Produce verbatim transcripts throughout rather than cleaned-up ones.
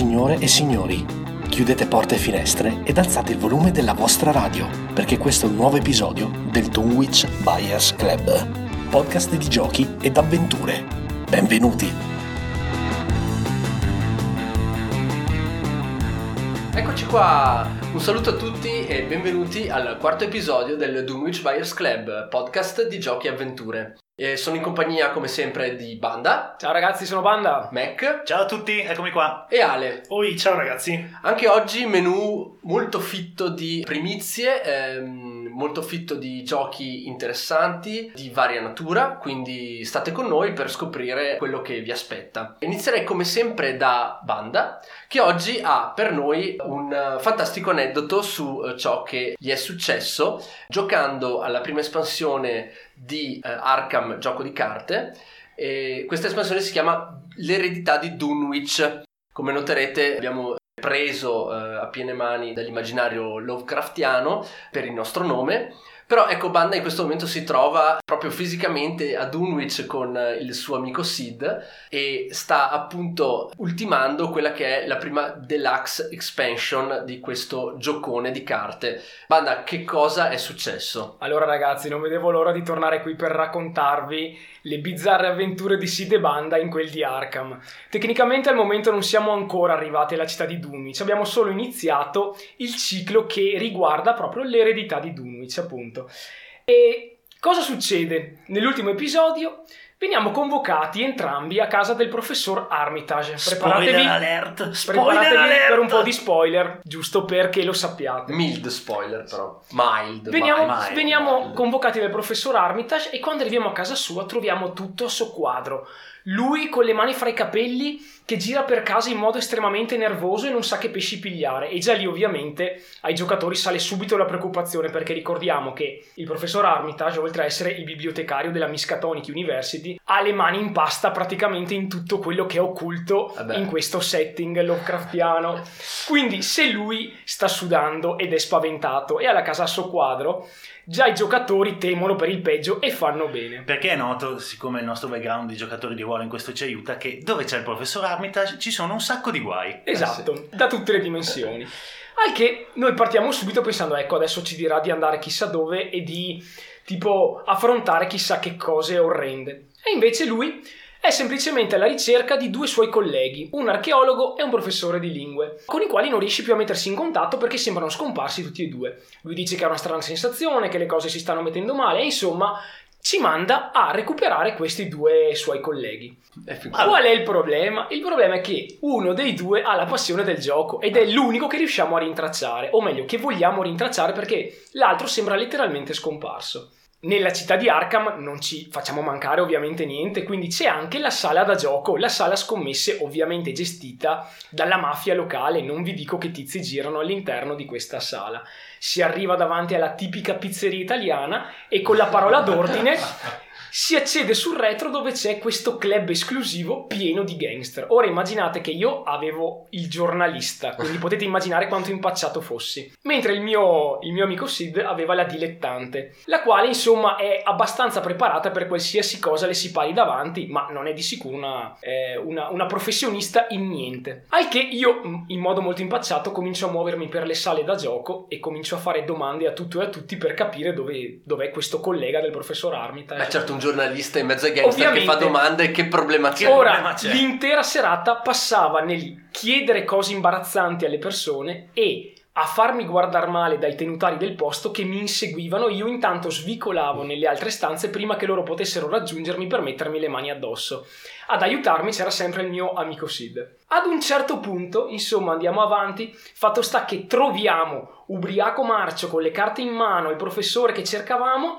Signore e signori, chiudete porte e finestre ed alzate il volume della vostra radio, perché questo è un nuovo episodio del Dunwich Buyers Club, podcast di giochi ed avventure. Benvenuti! Eccoci qua! Un saluto a tutti e benvenuti al quarto episodio del Dunwich Buyers Club, podcast di giochi e avventure. E sono in compagnia come sempre di Banda. Ciao ragazzi, sono Banda. Mac. Ciao a tutti, eccomi qua. E Ale. Oi, ciao ragazzi. Anche oggi menù molto fitto di primizie, ehm, molto fitto di giochi interessanti di varia natura, quindi state con noi per scoprire quello che vi aspetta. Inizierei come sempre da Banda, che oggi ha per noi un fantastico aneddoto su ciò che gli è successo giocando alla prima espansione di eh, Arkham, gioco di carte, e questa espansione si chiama L'Eredità di Dunwich. Come noterete abbiamo preso eh, a piene mani dall'immaginario lovecraftiano per il nostro nome, però ecco Banda in questo momento si trova proprio fisicamente a Dunwich con il suo amico Sid e sta appunto ultimando quella che è la prima deluxe expansion di questo giocone di carte. Banda, che cosa è successo? Allora ragazzi, non vedevo l'ora di tornare qui per raccontarvi le bizzarre avventure di Sid e Banda in quel di Arkham. Tecnicamente al momento non siamo ancora arrivati alla città di Dunwich, abbiamo solo iniziato il ciclo che riguarda proprio l'eredità di Dunwich, appunto. E cosa succede? Nell'ultimo episodio veniamo convocati entrambi a casa del professor Armitage. Preparatevi, spoiler alert, spoiler preparatevi alert. Per un po' di spoiler, giusto perché lo sappiate. Mild spoiler però, mild. Veniamo, mild, veniamo mild. convocati dal professor Armitage e quando arriviamo a casa sua troviamo tutto a suo quadro. Lui con le mani fra i capelli che gira per casa in modo estremamente nervoso e non sa che pesci pigliare, e già lì ovviamente ai giocatori sale subito la preoccupazione, perché ricordiamo che il professor Armitage, oltre a essere il bibliotecario della Miskatonic University, ha le mani in pasta praticamente in tutto quello che è occulto. Vabbè. In questo setting lovecraftiano, quindi se lui sta sudando ed è spaventato e ha la casa a suo quadro, già i giocatori temono per il peggio e fanno bene. Perché è noto, siccome il nostro background di giocatori di ruolo in questo ci aiuta, che dove c'è il professor Armitage ci sono un sacco di guai. Esatto, eh sì. Da tutte le dimensioni. Al che noi partiamo subito pensando, ecco adesso ci dirà di andare chissà dove e di tipo affrontare chissà che cose orrende. E invece lui è semplicemente alla ricerca di due suoi colleghi, un archeologo e un professore di lingue, con i quali non riesce più a mettersi in contatto perché sembrano scomparsi tutti e due. Lui dice che ha una strana sensazione, che le cose si stanno mettendo male e insomma ci manda a recuperare questi due suoi colleghi. Qual è il problema? Il problema è che uno dei due ha la passione del gioco ed è l'unico che riusciamo a rintracciare, o meglio che vogliamo rintracciare, perché l'altro sembra letteralmente scomparso. Nella città di Arkham non ci facciamo mancare ovviamente niente, quindi c'è anche la sala da gioco, la sala scommesse ovviamente gestita dalla mafia locale, non vi dico che tizi girano all'interno di questa sala. Si arriva davanti alla tipica pizzeria italiana e con la parola d'ordine si accede sul retro dove c'è questo club esclusivo pieno di gangster. Ora immaginate che io avevo il giornalista, quindi potete immaginare quanto impacciato fossi, mentre il mio, il mio amico Sid aveva la dilettante, la quale insomma è abbastanza preparata per qualsiasi cosa le si pari davanti, ma non è di sicuro una, eh, una, una professionista in niente. Al che io in modo molto impacciato comincio a muovermi per le sale da gioco e comincio a fare domande a tutto e a tutti per capire dove, dove è questo collega del professor Armitage. Beh, certo, un giornalista in mezzo ai gangster ovviamente, che fa domande, che problema c'è? Ora, problema c'è. L'intera serata passava nel chiedere cose imbarazzanti alle persone e a farmi guardar male dai tenutari del posto che mi inseguivano. Io intanto svicolavo nelle altre stanze prima che loro potessero raggiungermi per mettermi le mani addosso. Ad aiutarmi c'era sempre il mio amico Sid. Ad un certo punto, insomma, andiamo avanti, fatto sta che troviamo ubriaco marcio con le carte in mano il professore che cercavamo.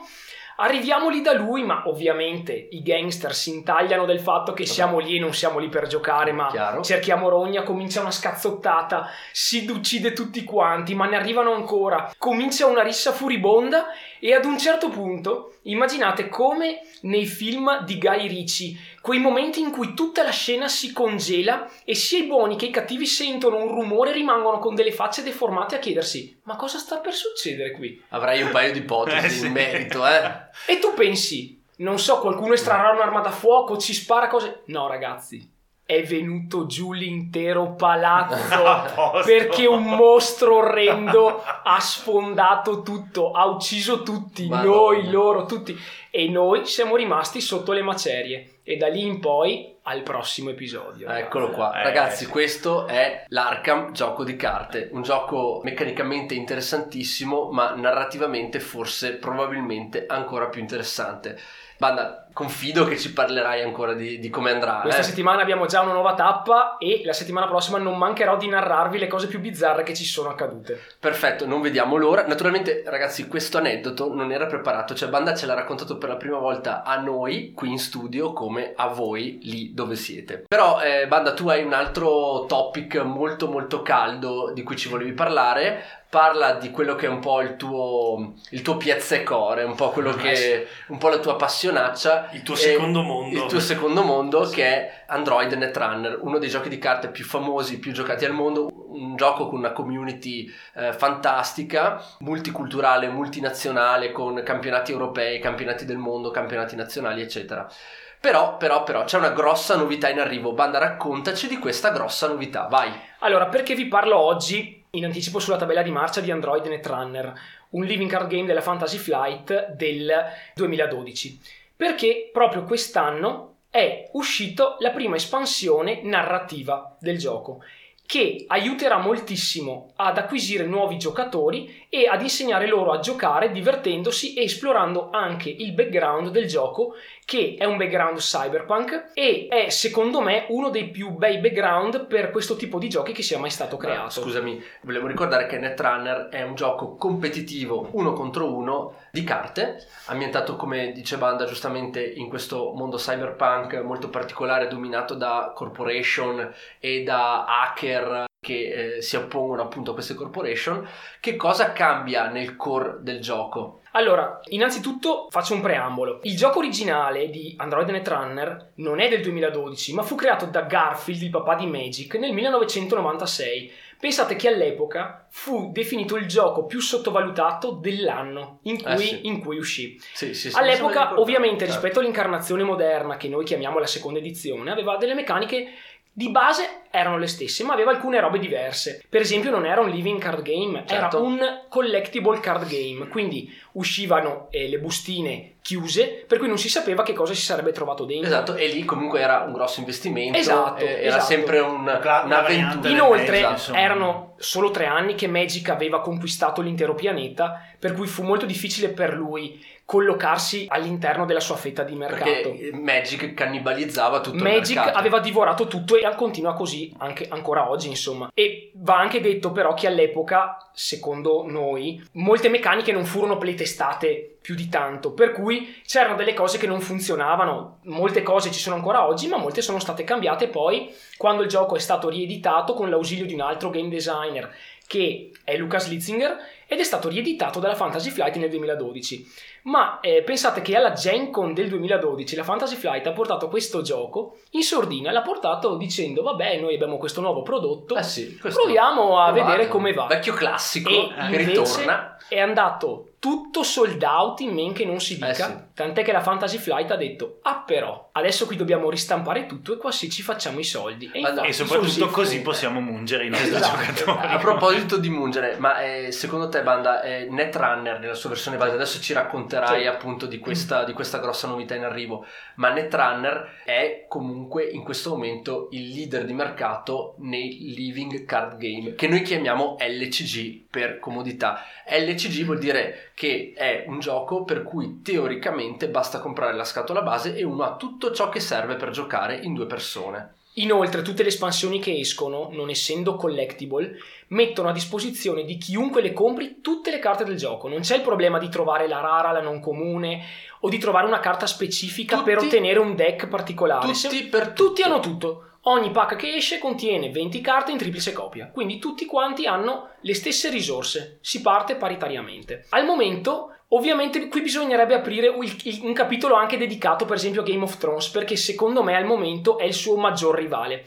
Arriviamo lì da lui, ma ovviamente i gangster si intagliano del fatto che siamo lì e non siamo lì per giocare, ma chiaro. Cerchiamo rogna, comincia una scazzottata, si uccide tutti quanti, ma ne arrivano ancora, comincia una rissa furibonda e ad un certo punto, immaginate come nei film di Guy Ritchie, quei momenti in cui tutta la scena si congela e sia i buoni che i cattivi sentono un rumore e rimangono con delle facce deformate a chiedersi ma cosa sta per succedere qui? Avrai un paio di ipotesi eh, sì. in merito, eh? E tu pensi, non so, qualcuno estrarrà un'arma da fuoco, ci spara cose... No ragazzi, è venuto giù l'intero palazzo perché un mostro orrendo ha sfondato tutto, ha ucciso tutti, Madonna. Noi, loro, tutti, e noi siamo rimasti sotto le macerie, e da lì in poi al prossimo episodio. Eccolo ragazzi. Qua, eh. Ragazzi, questo è l'Arkham gioco di carte, un gioco meccanicamente interessantissimo, ma narrativamente forse probabilmente ancora più interessante. Banda, confido che ci parlerai ancora di, di come andrà. Questa eh? settimana abbiamo già una nuova tappa, e la settimana prossima non mancherò di narrarvi le cose più bizzarre che ci sono accadute. Perfetto, non vediamo l'ora. Naturalmente, ragazzi, questo aneddoto non era preparato, cioè Banda ce l'ha raccontato per la prima volta a noi qui in studio, come a voi lì dove siete. Però eh, Banda, tu hai un altro topic molto molto caldo di cui ci volevi parlare. Parla di quello che è un po' il tuo il tuo piazzecore, un po' quello che un po' la tua passionaccia, il tuo secondo mondo, il tuo secondo mondo sì. Che è Android Netrunner, uno dei giochi di carte più famosi, più giocati al mondo, un gioco con una community eh, fantastica, multiculturale, multinazionale, con campionati europei, campionati del mondo, campionati nazionali, eccetera. Però, però, però, c'è una grossa novità in arrivo. Banda, raccontaci di questa grossa novità, vai. Allora, perché vi parlo oggi, in anticipo sulla tabella di marcia, di Android Netrunner, un living card game della Fantasy Flight del duemiladodici? Perché proprio quest'anno è uscita la prima espansione narrativa del gioco, che aiuterà moltissimo ad acquisire nuovi giocatori e ad insegnare loro a giocare divertendosi e esplorando anche il background del gioco, che è un background cyberpunk, e è secondo me uno dei più bei background per questo tipo di giochi che sia mai stato creato. Ma, scusami, volevo ricordare che Netrunner è un gioco competitivo uno contro uno di carte, ambientato, come dice Banda giustamente, in questo mondo cyberpunk molto particolare, dominato da corporation e da hacker che eh, si oppongono appunto a queste corporation. Che cosa cambia nel core del gioco? Allora, innanzitutto faccio un preambolo. Il gioco originale di Android Netrunner non è del duemiladodici, ma fu creato da Garfield, il papà di Magic, nel millenovecentonovantasei. Pensate che all'epoca fu definito il gioco più sottovalutato dell'anno in cui, eh sì. in cui uscì. Sì, sì, sì, all'epoca, ovviamente, certo. rispetto all'incarnazione moderna, che noi chiamiamo la seconda edizione, aveva delle meccaniche di base erano le stesse, ma aveva alcune robe diverse. Per esempio, non era un living card game, certo. era un collectible card game, quindi uscivano eh, le bustine chiuse, per cui non si sapeva che cosa si sarebbe trovato dentro. Esatto, e lì comunque era un grosso investimento, esatto, eh, era esatto. sempre un, un'avventura. Inoltre esatto. erano solo tre anni che Magic aveva conquistato l'intero pianeta, per cui fu molto difficile per lui collocarsi all'interno della sua fetta di mercato. Perché Magic cannibalizzava tutto Magic il mercato. Magic aveva divorato tutto e continua così anche ancora oggi, insomma. E va anche detto però che all'epoca, secondo noi, molte meccaniche non furono playtestate più di tanto, per cui c'erano delle cose che non funzionavano. Molte cose ci sono ancora oggi, ma molte sono state cambiate poi quando il gioco è stato rieditato con l'ausilio di un altro game designer, che è Lucas Litzinger, ed è stato rieditato dalla Fantasy Flight nel duemiladodici. Ma eh, pensate che alla Gen Con del duemiladodici la Fantasy Flight ha portato questo gioco in sordina, l'ha portato dicendo vabbè, noi abbiamo questo nuovo prodotto, eh sì, questo proviamo a provato, vedere come va. Vecchio classico e che ritorna. È andato tutto sold out in men che non si dica, eh sì. tant'è che la Fantasy Flight ha detto ah però, adesso qui dobbiamo ristampare tutto e qua sì ci facciamo i soldi. E, infatti, e soprattutto così possiamo mungere i nostri esatto. giocatori. A proposito di mungere, ma eh, secondo te Banda, eh, Netrunner nella sua versione base, adesso ci racconterai sì. appunto di questa, di questa grossa novità in arrivo, ma Netrunner è comunque in questo momento il leader di mercato nei living card game, che noi chiamiamo L C G per comodità. L C G vuol dire che è un gioco per cui teoricamente basta comprare la scatola base e uno ha tutto ciò che serve per giocare in due persone. Inoltre tutte le espansioni che escono, non essendo collectible, mettono a disposizione di chiunque le compri tutte le carte del gioco. Non c'è il problema di trovare la rara, la non comune o di trovare una carta specifica tutti, per ottenere un deck particolare. Tutti per tutti. Tutti hanno tutto. Ogni pack che esce contiene venti carte in triplice copia, quindi tutti quanti hanno le stesse risorse, si parte paritariamente. Al momento, ovviamente, qui bisognerebbe aprire un capitolo anche dedicato per esempio a Game of Thrones, perché secondo me al momento è il suo maggior rivale.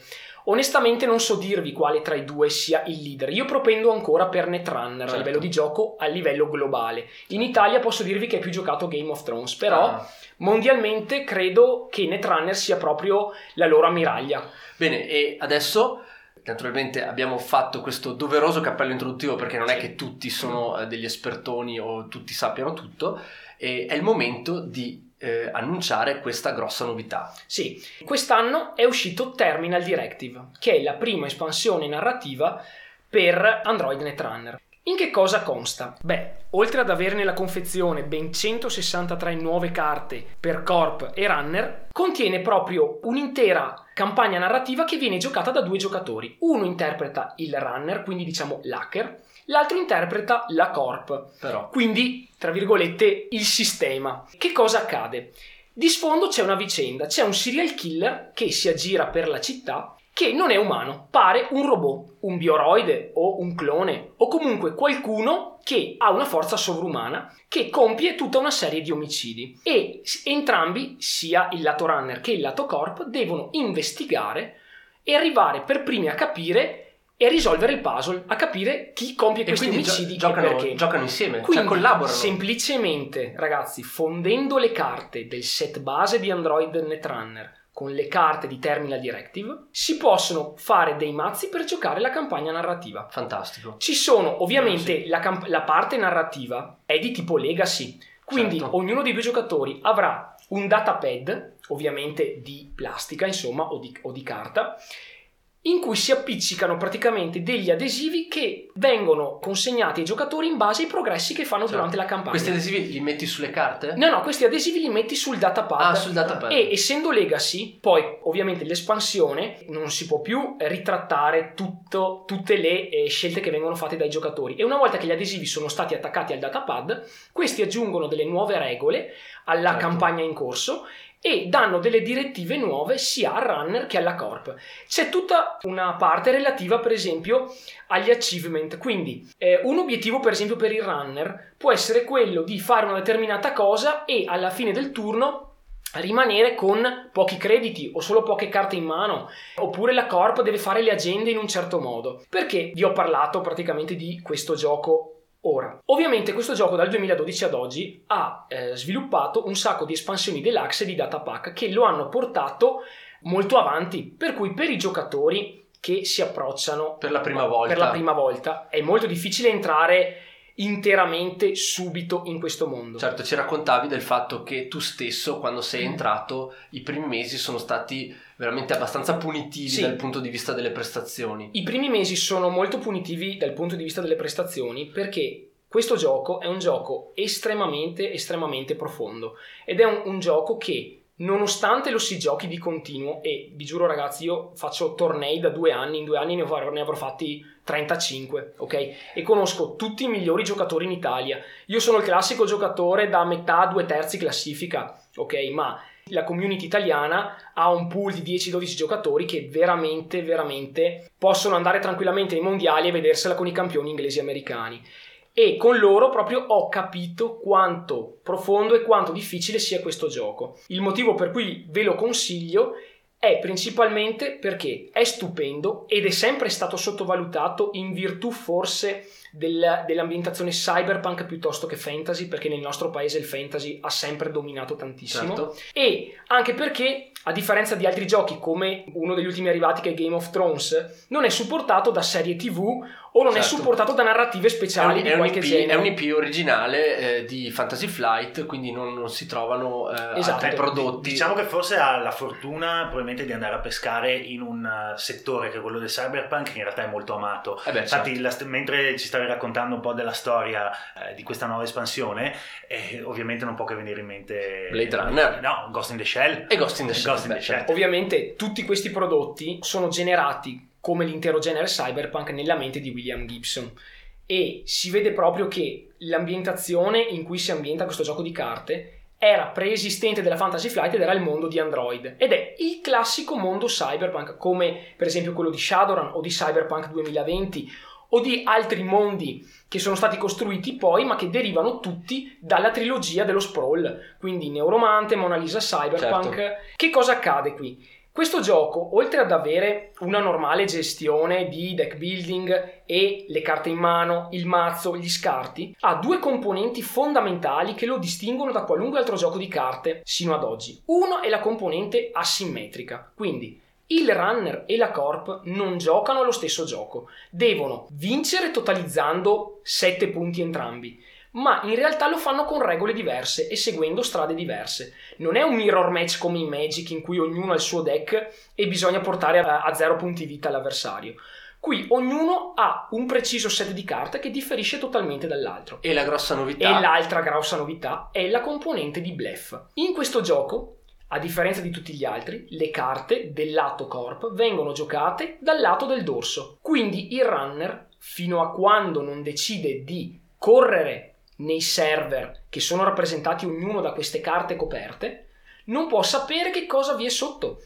Onestamente non so dirvi quale tra i due sia il leader. Io propendo ancora per Netrunner, certo, a livello di gioco, a livello globale. In Italia posso dirvi che è più giocato Game of Thrones, però ah. mondialmente credo che Netrunner sia proprio la loro ammiraglia. Bene, e adesso naturalmente abbiamo fatto questo doveroso cappello introduttivo, perché non è che tutti sono degli espertoni o tutti sappiano tutto, e è il momento di Eh, annunciare questa grossa novità. Sì, quest'anno è uscito Terminal Directive, che è la prima espansione narrativa per Android Netrunner. In che cosa consta? Beh, oltre ad avere nella confezione ben centosessantatré nuove carte per Corp e Runner, contiene proprio un'intera campagna narrativa che viene giocata da due giocatori. Uno interpreta il Runner, quindi diciamo l'hacker, l'altro interpreta la Corp, però, quindi, tra virgolette, il sistema. Che cosa accade? Di sfondo c'è una vicenda, c'è un serial killer che si aggira per la città, che non è umano, pare un robot, un bioroide o un clone, o comunque qualcuno che ha una forza sovrumana, che compie tutta una serie di omicidi. E entrambi, sia il lato Runner che il lato Corp, devono investigare e arrivare per primi a capire e risolvere il puzzle, a capire chi compie questi omicidi gio- giocano, e perché giocano insieme, quindi, cioè collaborano semplicemente, ragazzi, fondendo le carte del set base di Android Netrunner con le carte di Terminal Directive si possono fare dei mazzi per giocare la campagna narrativa. Fantastico. Ci sono ovviamente no, sì. la, camp- la parte narrativa è di tipo legacy, quindi certo, ognuno dei due giocatori avrà un datapad, ovviamente di plastica insomma, o di, o di carta, in cui si appiccicano praticamente degli adesivi che vengono consegnati ai giocatori in base ai progressi che fanno, certo, durante la campagna. Questi adesivi li metti sulle carte? No, no, questi adesivi li metti sul datapad. Ah, sul datapad. E essendo legacy, poi ovviamente l'espansione non si può più ritrattare tutto, tutte le eh, scelte che vengono fatte dai giocatori. E una volta che gli adesivi sono stati attaccati al datapad, questi aggiungono delle nuove regole alla, certo, campagna in corso, e danno delle direttive nuove sia al Runner che alla Corp. C'è tutta una parte relativa per esempio agli achievement, quindi eh, un obiettivo per esempio per il Runner può essere quello di fare una determinata cosa e alla fine del turno rimanere con pochi crediti o solo poche carte in mano, oppure la Corp deve fare le agende in un certo modo. Perché vi ho parlato praticamente di questo gioco ora? Ovviamente questo gioco dal duemiladodici ad oggi ha eh, sviluppato un sacco di espansioni deluxe e di datapack che lo hanno portato molto avanti, per cui per i giocatori che si approcciano per la prima volta, per la prima volta è molto difficile entrare interamente subito in questo mondo. Certo, ci raccontavi del fatto che tu stesso quando sei entrato i primi mesi sono stati veramente abbastanza punitivi, sì, dal punto di vista delle prestazioni. I primi mesi sono molto punitivi dal punto di vista delle prestazioni, perché questo gioco è un gioco estremamente estremamente profondo ed è un, un gioco che, nonostante lo si giochi di continuo, e vi giuro ragazzi, io faccio tornei da due anni, in due anni ne, ho, ne avrò fatti trentacinque, ok? E conosco tutti i migliori giocatori in Italia. Io sono il classico giocatore da metà a due terzi classifica, ok? Ma la community italiana ha un pool di dieci dodici giocatori che veramente, veramente possono andare tranquillamente ai mondiali e vedersela con i campioni inglesi e americani. E con loro proprio ho capito quanto profondo e quanto difficile sia questo gioco. Il motivo per cui ve lo consiglio è principalmente perché è stupendo ed è sempre stato sottovalutato in virtù forse del, dell'ambientazione cyberpunk piuttosto che fantasy, perché nel nostro paese il fantasy ha sempre dominato tantissimo, certo, e anche perché, a differenza di altri giochi come uno degli ultimi arrivati che è Game of Thrones, non è supportato da serie tv o non, certo, è supportato da narrative speciali, è un, di qualche genere. È un I P originale eh, di Fantasy Flight, quindi non, non si trovano eh, esatto, altri prodotti. Diciamo che forse ha la fortuna probabilmente di andare a pescare in un settore che è quello del cyberpunk, che in realtà è molto amato. Eh beh, infatti, certo, la, mentre ci stavi raccontando un po' della storia eh, di questa nuova espansione, eh, ovviamente non può che venire in mente Blade Runner, no, Ghost in the Shell e Ghost in the Shell. Ghost in the Shell. Ovviamente tutti questi prodotti sono generati, come l'intero genere cyberpunk, nella mente di William Gibson, e si vede proprio che l'ambientazione in cui si ambienta questo gioco di carte era preesistente della Fantasy Flight ed era il mondo di Android, ed è il classico mondo cyberpunk, come per esempio quello di Shadowrun o di Cyberpunk duemilaventi o di altri mondi che sono stati costruiti poi ma che derivano tutti dalla trilogia dello sprawl, quindi Neuromante, Mona Lisa, Cyberpunk. Certo. Che cosa accade qui? Questo gioco, oltre ad avere una normale gestione di deck building e le carte in mano, il mazzo, gli scarti, ha due componenti fondamentali che lo distinguono da qualunque altro gioco di carte sino ad oggi. Uno è la componente asimmetrica, quindi il runner e la corp non giocano allo stesso gioco, devono vincere totalizzando sette punti entrambi, ma in realtà lo fanno con regole diverse e seguendo strade diverse. Non è un mirror match come in Magic in cui ognuno ha il suo deck e bisogna portare a zero punti vita l'avversario. Qui ognuno ha un preciso set di carte che differisce totalmente dall'altro. E la grossa novità? E l'altra grossa novità è la componente di bluff. In questo gioco, a differenza di tutti gli altri, le carte del lato corp vengono giocate dal lato del dorso. Quindi il runner, fino a quando non decide di correre nei server che sono rappresentati ognuno da queste carte coperte, non può sapere che cosa vi è sotto.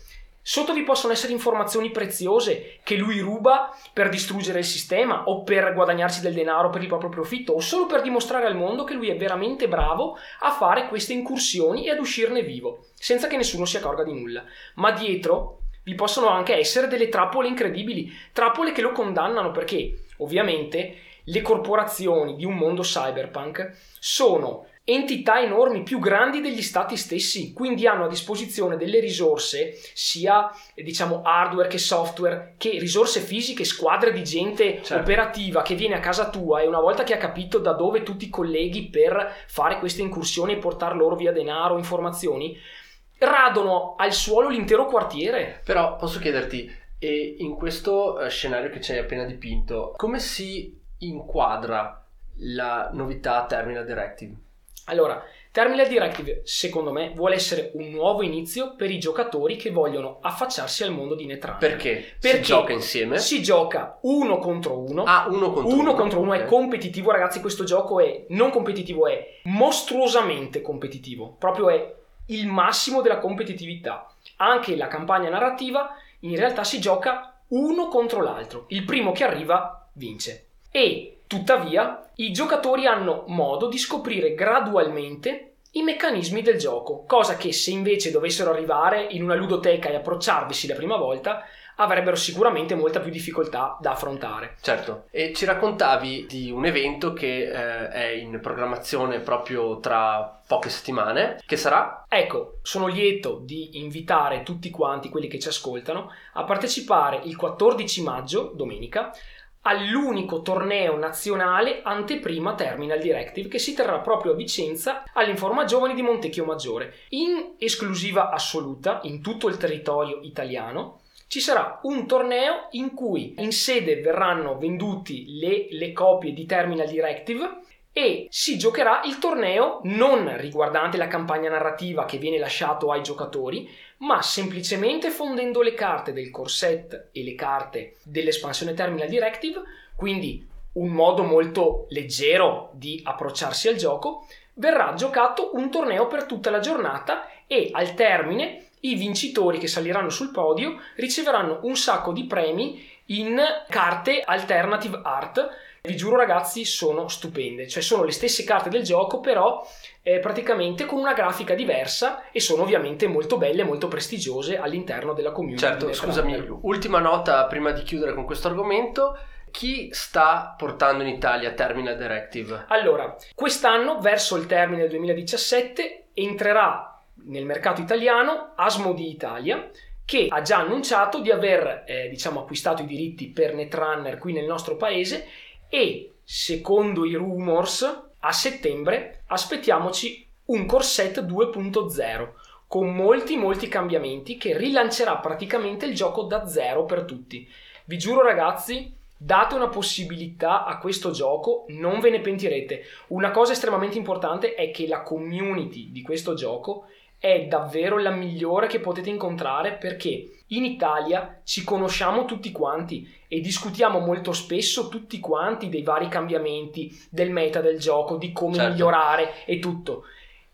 Sotto vi possono essere informazioni preziose che lui ruba per distruggere il sistema o per guadagnarsi del denaro per il proprio profitto o solo per dimostrare al mondo che lui è veramente bravo a fare queste incursioni e ad uscirne vivo, senza che nessuno si accorga di nulla. Ma dietro vi possono anche essere delle trappole incredibili, trappole che lo condannano perché, ovviamente, le corporazioni di un mondo cyberpunk sono entità enormi, più grandi degli stati stessi, quindi hanno a disposizione delle risorse, sia diciamo hardware che software, che risorse fisiche, squadre di gente certo. operativa che viene a casa tua e una volta che ha capito da dove tu ti colleghi per fare queste incursioni e portar loro via denaro, informazioni, radono al suolo l'intero quartiere. Però posso chiederti, e in questo scenario che ci hai appena dipinto, come si inquadra la novità Terminal Directive? Allora, Terminal Directive, secondo me, vuole essere un nuovo inizio per i giocatori che vogliono affacciarsi al mondo di Netrunner. Perché? Perché si gioca insieme? Si gioca uno contro uno. Ah, uno contro uno. Uno contro uno, okay. È competitivo, ragazzi, questo gioco è non competitivo, è mostruosamente competitivo. Proprio è il massimo della competitività. Anche la campagna narrativa, in realtà, si gioca uno contro l'altro. Il primo che arriva vince. E tuttavia i giocatori hanno modo di scoprire gradualmente i meccanismi del gioco, cosa che se invece dovessero arrivare in una ludoteca e approcciarvisi la prima volta avrebbero sicuramente molta più difficoltà da affrontare. Certo, e ci raccontavi di un evento che eh, è in programmazione proprio tra poche settimane, che sarà? Ecco, sono lieto di invitare tutti quanti quelli che ci ascoltano a partecipare il quattordici maggio, domenica, all'unico torneo nazionale anteprima Terminal Directive che si terrà proprio a Vicenza all'Informa Giovani di Montecchio Maggiore. In esclusiva assoluta, in tutto il territorio italiano, ci sarà un torneo in cui in sede verranno venduti le, le copie di Terminal Directive e si giocherà il torneo non riguardante la campagna narrativa che viene lasciato ai giocatori, ma semplicemente fondendo le carte del core set e le carte dell'espansione Terminal Directive, quindi un modo molto leggero di approcciarsi al gioco. Verrà giocato un torneo per tutta la giornata e al termine i vincitori che saliranno sul podio riceveranno un sacco di premi in carte alternative art. Vi giuro ragazzi, sono stupende, cioè sono le stesse carte del gioco però eh, praticamente con una grafica diversa e sono ovviamente molto belle, molto prestigiose all'interno della community. Certo, scusami, Trump. Ultima nota prima di chiudere con questo argomento, chi sta portando in Italia Terminal Directive? Allora, quest'anno verso il termine del duemiladiciassette entrerà nel mercato italiano Asmodee Italia, che ha già annunciato di aver eh, diciamo acquistato i diritti per Netrunner qui nel nostro paese. E secondo i rumors a settembre aspettiamoci un core set due punto zero con molti molti cambiamenti che rilancerà praticamente il gioco da zero per tutti. Vi giuro ragazzi, date una possibilità a questo gioco, non ve ne pentirete. Una cosa estremamente importante è che la community di questo gioco è davvero la migliore che potete incontrare, perché in Italia ci conosciamo tutti quanti e discutiamo molto spesso tutti quanti dei vari cambiamenti, del meta del gioco, di come certo. migliorare e tutto.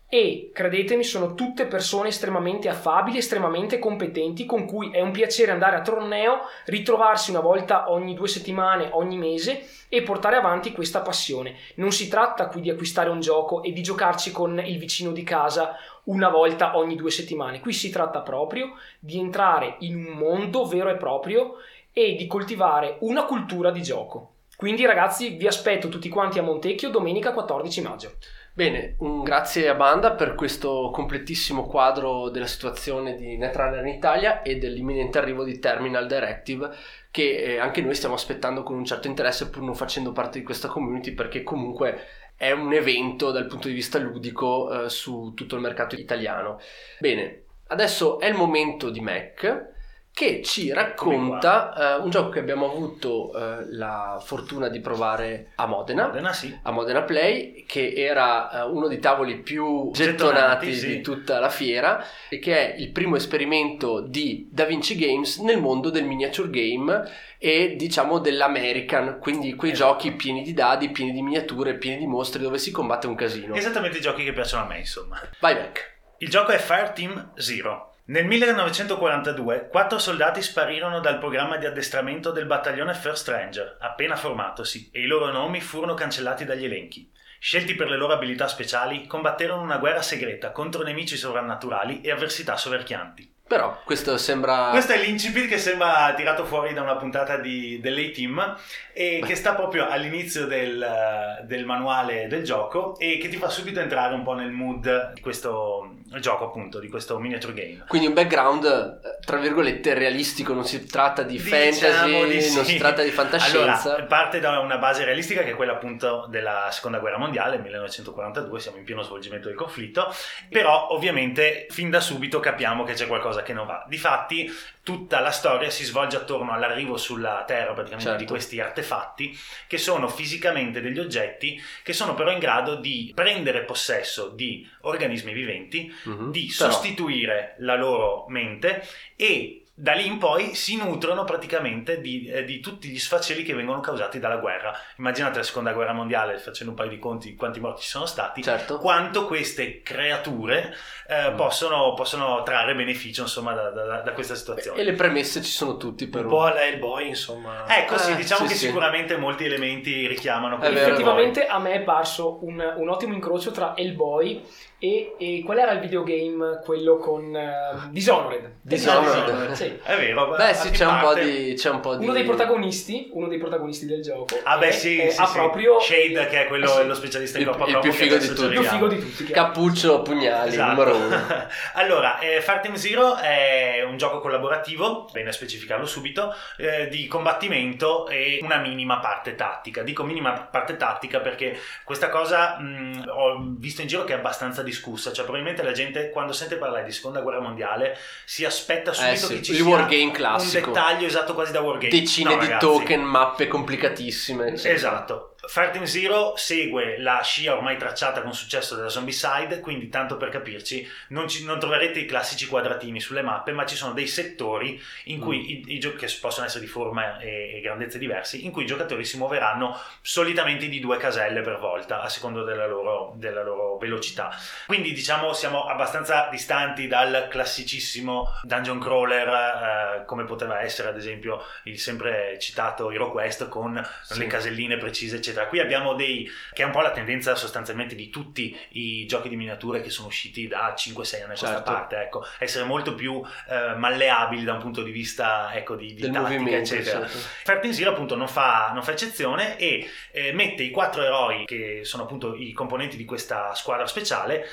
e credetemi sono tutte persone estremamente affabili, estremamente competenti, con cui è un piacere andare a torneo, ritrovarsi una volta ogni due settimane, ogni mese, e portare avanti questa passione. Non si tratta qui di acquistare un gioco e di giocarci con il vicino di casa una volta ogni due settimane, qui si tratta proprio di entrare in un mondo vero e proprio e di coltivare una cultura di gioco. Quindi ragazzi, vi aspetto tutti quanti a Montecchio domenica quattordici maggio. Bene, un grazie a Banda per questo completissimo quadro della situazione di Netrunner in Italia e dell'imminente arrivo di Terminal Directive, che anche noi stiamo aspettando con un certo interesse, pur non facendo parte di questa community, perché comunque è un evento dal punto di vista ludico eh, su tutto il mercato italiano. Bene, adesso è il momento di Mac, che ci racconta uh, un gioco che abbiamo avuto uh, la fortuna di provare a Modena, Modena sì. a Modena Play, che era uh, uno dei tavoli più gettonati, gettonati sì. di tutta la fiera, e che è il primo esperimento di Da Vinci Games nel mondo del miniature game e diciamo dell'American, quindi quei esatto. giochi pieni di dadi, pieni di miniature, pieni di mostri, dove si combatte un casino. Esattamente i giochi che piacciono a me, insomma. Vai Mac. Il gioco è Fireteam Zero. Nel millenovecentoquarantadue, quattro soldati sparirono dal programma di addestramento del battaglione First Ranger, appena formatosi, e i loro nomi furono cancellati dagli elenchi. Scelti per le loro abilità speciali, combatterono una guerra segreta contro nemici sovrannaturali e avversità soverchianti. Però questo sembra... Questo è l'incipit che sembra tirato fuori da una puntata di, dell'A-Team, e che sta proprio all'inizio del, del manuale del gioco, e che ti fa subito entrare un po' nel mood di questo gioco, appunto, di questo miniature game. Quindi un background, tra virgolette, realistico, non si tratta di diciamo fantasy, di sì. non si tratta di fantascienza. Allora, parte da una base realistica che è quella appunto della Seconda Guerra Mondiale, millenovecentoquarantadue, siamo in pieno svolgimento del conflitto, però ovviamente fin da subito capiamo che c'è qualcosa che non va. Difatti tutta la storia si svolge attorno all'arrivo sulla Terra praticamente certo. di questi artefatti, che sono fisicamente degli oggetti che sono però in grado di prendere possesso di organismi viventi, mm-hmm. di però... sostituire la loro mente, e da lì in poi si nutrono praticamente di, eh, di tutti gli sfaceli che vengono causati dalla guerra. Immaginate la Seconda Guerra Mondiale, facendo un paio di conti quanti morti ci sono stati, certo. quanto queste creature eh, mm. possono, possono trarre beneficio insomma da, da, da questa situazione. E le premesse ci sono tutti per un po' alla Hellboy, insomma. Ecco, eh, sì, diciamo sì, che sì. sicuramente molti elementi richiamano. È effettivamente Hellboy. A me è parso un, un ottimo incrocio tra Hellboy E, e qual era il videogame, quello con uh, Dishonored Dishonored, Dishonored. Sì. È vero, beh sì, c'è un, po di, c'è un po' di uno dei protagonisti uno dei protagonisti del gioco ah beh sì, è, sì, ha sì. proprio Shade, che è quello eh, sì. lo specialista in il, il, il più figo di tutti, più figo di tutti cappuccio pugnali esatto. numero uno. Allora eh, Fireteam Zero è un gioco collaborativo, bene a specificarlo subito, eh, di combattimento e una minima parte tattica. Dico minima parte tattica perché questa cosa mh, ho visto in giro che è abbastanza discussa, cioè probabilmente la gente quando sente parlare di Seconda Guerra Mondiale si aspetta subito eh sì, che ci il sia wargame classico, un dettaglio esatto quasi da wargame, decine no, di ragazzi. Token, mappe complicatissime insomma. Esatto. Fireteam Zero segue la scia ormai tracciata con successo della Zombicide, quindi tanto per capirci non, ci, non troverete i classici quadratini sulle mappe, ma ci sono dei settori in cui mm. i, i giochi che possono essere di forma e, e grandezze diversi, in cui i giocatori si muoveranno solitamente di due caselle per volta a seconda della loro, della loro velocità. Quindi diciamo siamo abbastanza distanti dal classicissimo dungeon crawler eh, come poteva essere ad esempio il sempre citato HeroQuest con sì. le caselline precise eccetera. Qui abbiamo dei, che è un po' la tendenza sostanzialmente di tutti i giochi di miniature che sono usciti da cinque sei anni a questa certo. parte, ecco, essere molto più eh, malleabili da un punto di vista ecco di, di tattica eccetera. Certo. Fireteam Zero appunto non fa, non fa eccezione e eh, mette i quattro eroi che sono appunto i componenti di questa squadra speciale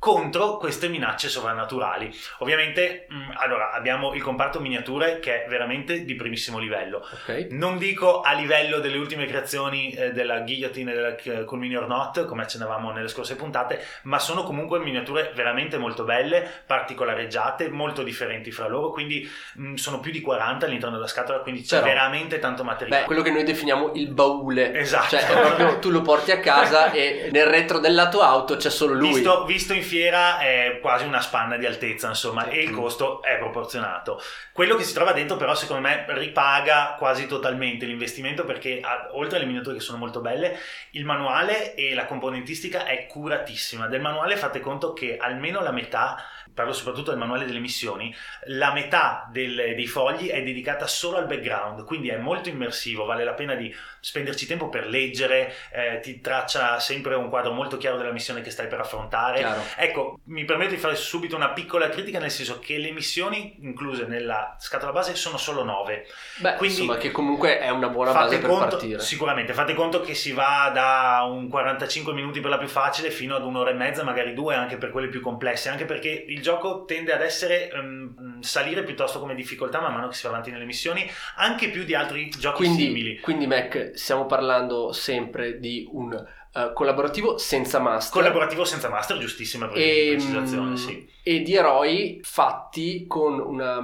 contro queste minacce sovrannaturali. Ovviamente mh, allora abbiamo il comparto miniature che è veramente di primissimo livello, okay. non dico a livello delle ultime creazioni eh, della Guillotine e della Culmini or Not come accennavamo nelle scorse puntate, ma sono comunque miniature veramente molto belle, particolareggiate, molto differenti fra loro, quindi mh, sono più di quaranta all'interno della scatola, quindi c'è Però, veramente tanto materiale. Beh, quello che noi definiamo il baule, esatto, cioè è proprio tu lo porti a casa e nel retro del lato auto c'è solo lui, visto, visto in fiera è quasi una spanna di altezza, insomma, e il costo è proporzionato. Quello che si trova dentro però secondo me ripaga quasi totalmente l'investimento, perché ha, oltre alle miniature che sono molto belle, il manuale e la componentistica è curatissima. Del manuale fate conto che almeno la metà, parlo soprattutto del manuale delle missioni, la metà del, dei fogli è dedicata solo al background, quindi è molto immersivo, vale la pena di spenderci tempo per leggere, eh, ti traccia sempre un quadro molto chiaro della missione che stai per affrontare. Chiaro. Ecco, mi permetto di fare subito una piccola critica, nel senso che le missioni incluse nella scatola base sono solo nove. Beh, quindi insomma, che comunque è una buona base per conto, partire. Sicuramente, fate conto che si va da un quarantacinque minuti per la più facile fino ad un'ora e mezza, magari due, anche per quelle più complesse, anche perché il gioco tende ad essere um, salire piuttosto come difficoltà man mano che si va avanti nelle missioni, anche più di altri giochi quindi, simili. Quindi Mac, stiamo parlando sempre di un uh, collaborativo senza master. Collaborativo senza master, giustissima e, precisazione, sì. E di eroi fatti con una,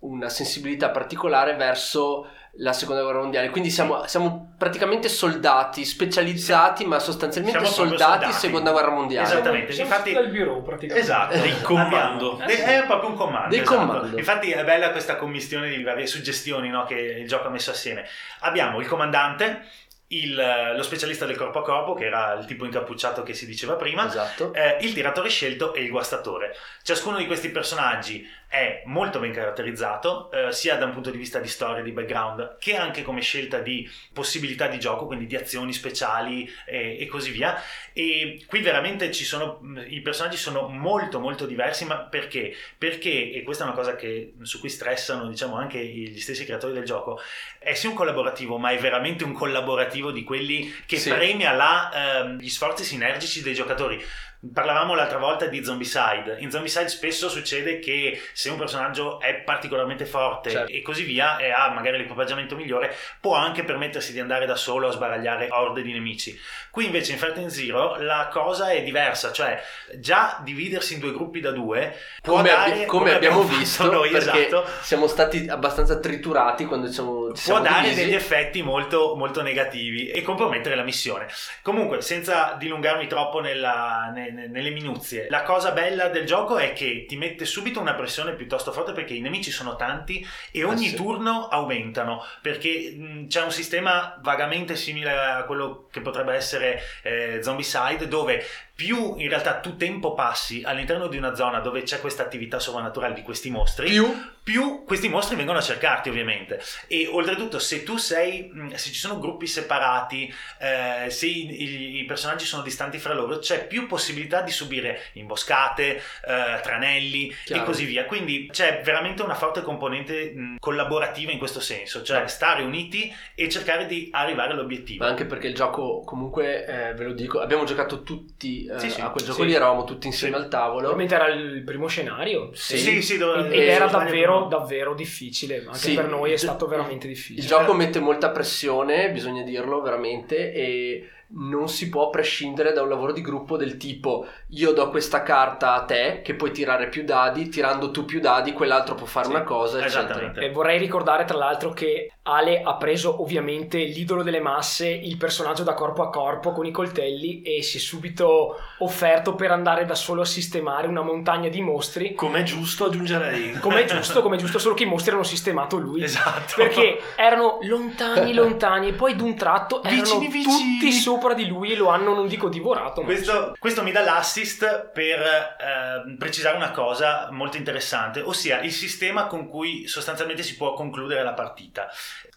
una sensibilità particolare verso la seconda guerra mondiale, quindi siamo, siamo praticamente soldati specializzati, sì, ma sostanzialmente soldati, soldati seconda guerra mondiale. Esattamente, siamo, siamo infatti del bureau praticamente. Esatto, il comando. Eh, sì. È proprio un comando, esatto. Comando. Infatti è bella questa commistione di varie suggestioni, no, che il gioco ha messo assieme. Abbiamo il comandante, il, lo specialista del corpo a corpo, che era il tipo incappucciato che si diceva prima, esatto. eh, il tiratore scelto e il guastatore. Ciascuno di questi personaggi è molto ben caratterizzato, eh, sia da un punto di vista di storia, di background, che anche come scelta di possibilità di gioco, quindi di azioni speciali e, e così via. E qui veramente ci sono, i personaggi sono molto molto diversi, ma perché? Perché, e questa è una cosa che, su cui stressano, diciamo, anche gli stessi creatori del gioco, è sì un collaborativo, ma è veramente un collaborativo di quelli che sì. premia la, ehm, gli sforzi sinergici dei giocatori. Parlavamo l'altra volta di Zombicide. In Zombicide spesso succede che se un personaggio è particolarmente forte, certo. e così via, e ha magari l'equipaggiamento migliore, può anche permettersi di andare da solo a sbaragliare orde di nemici. Qui invece in Fireteam Zero la cosa è diversa, cioè già dividersi in due gruppi da due può come, dare, abbi- come, come abbiamo, abbiamo visto noi, perché esatto, siamo stati abbastanza triturati quando diciamo, ci siamo può dare divisi. Degli effetti molto, molto negativi e compromettere la missione. Comunque, senza dilungarmi troppo nella, nel nelle minuzie, la cosa bella del gioco è che ti mette subito una pressione piuttosto forte, perché i nemici sono tanti e ogni ah, sì. turno aumentano, perché mh, c'è un sistema vagamente simile a quello che potrebbe essere eh, Zombicide, dove più in realtà tu tempo passi all'interno di una zona dove c'è questa attività sovrannaturale di questi mostri, più, più questi mostri vengono a cercarti, ovviamente. E oltretutto, se tu sei, se ci sono gruppi separati, eh, se i, i personaggi sono distanti fra loro, c'è più possibilità di subire imboscate, eh, tranelli, chiaro. E così via. Quindi c'è veramente una forte componente mh, collaborativa in questo senso, cioè no. stare uniti e cercare di arrivare all'obiettivo. Ma anche perché il gioco, comunque, eh, ve lo dico, abbiamo giocato tutti Eh, sì, sì, a quel gioco sì. lì eravamo tutti insieme sì. al tavolo. Ovviamente era il primo scenario sì. Sì, sì, dove... ed era davvero davvero difficile, anche sì. per noi è stato veramente difficile. Il gioco mette molta pressione, bisogna dirlo veramente, e non si può prescindere da un lavoro di gruppo del tipo: io do questa carta a te che puoi tirare più dadi, tirando tu più dadi quell'altro può fare sì, una cosa, eccetera. E vorrei ricordare tra l'altro che Ale ha preso ovviamente l'idolo delle masse, il personaggio da corpo a corpo con i coltelli, e si è subito offerto per andare da solo a sistemare una montagna di mostri, com'è giusto aggiungerei com'è giusto, com'è giusto, solo che i mostri erano sistemato lui, esatto, perché erano lontani lontani e poi d'un tratto erano vicini, vicini. tutti sopra di lui, lo hanno, non dico divorato. Questo, questo mi dà l'assist per eh, precisare una cosa molto interessante, ossia il sistema con cui sostanzialmente si può concludere la partita.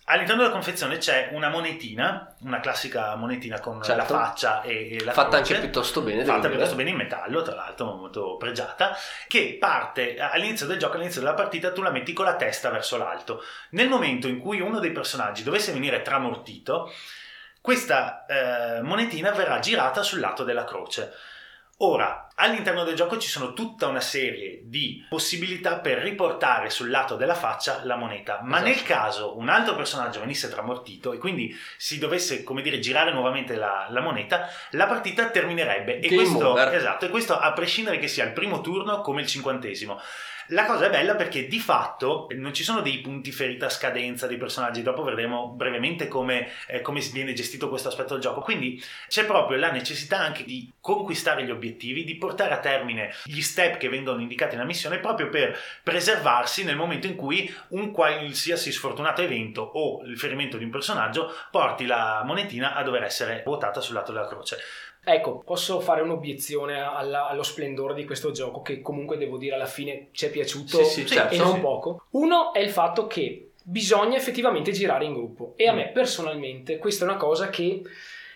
All'interno della confezione c'è una monetina, una classica monetina con certo. la faccia e, e la fatta croce, anche piuttosto bene, fatta piuttosto bene in metallo, tra l'altro molto pregiata, che parte all'inizio del gioco, all'inizio della partita tu la metti con la testa verso l'alto. Nel momento in cui uno dei personaggi dovesse venire tramortito, questa eh, monetina verrà girata sul lato della croce. Ora, all'interno del gioco ci sono tutta una serie di possibilità per riportare sul lato della faccia la moneta, ma esatto. nel caso un altro personaggio venisse tramortito e quindi si dovesse, come dire, girare nuovamente la, la moneta, la partita terminerebbe. E questo, esatto, e questo a prescindere che sia il primo turno come il cinquantesimo. La cosa è bella perché di fatto non ci sono dei punti ferita a scadenza dei personaggi, dopo vedremo brevemente come, eh, come viene gestito questo aspetto del gioco, quindi c'è proprio la necessità anche di conquistare gli obiettivi, di portare a termine gli step che vengono indicati nella missione, proprio per preservarsi nel momento in cui un qualsiasi sfortunato evento o il ferimento di un personaggio porti la monetina a dover essere vuotata sul lato della croce. Ecco, posso fare un'obiezione alla, allo splendore di questo gioco, che comunque devo dire alla fine ci è piaciuto, sì, sì, certo, e non sì. poco. Uno è il fatto che bisogna effettivamente girare in gruppo, e a mm. me personalmente questa è una cosa che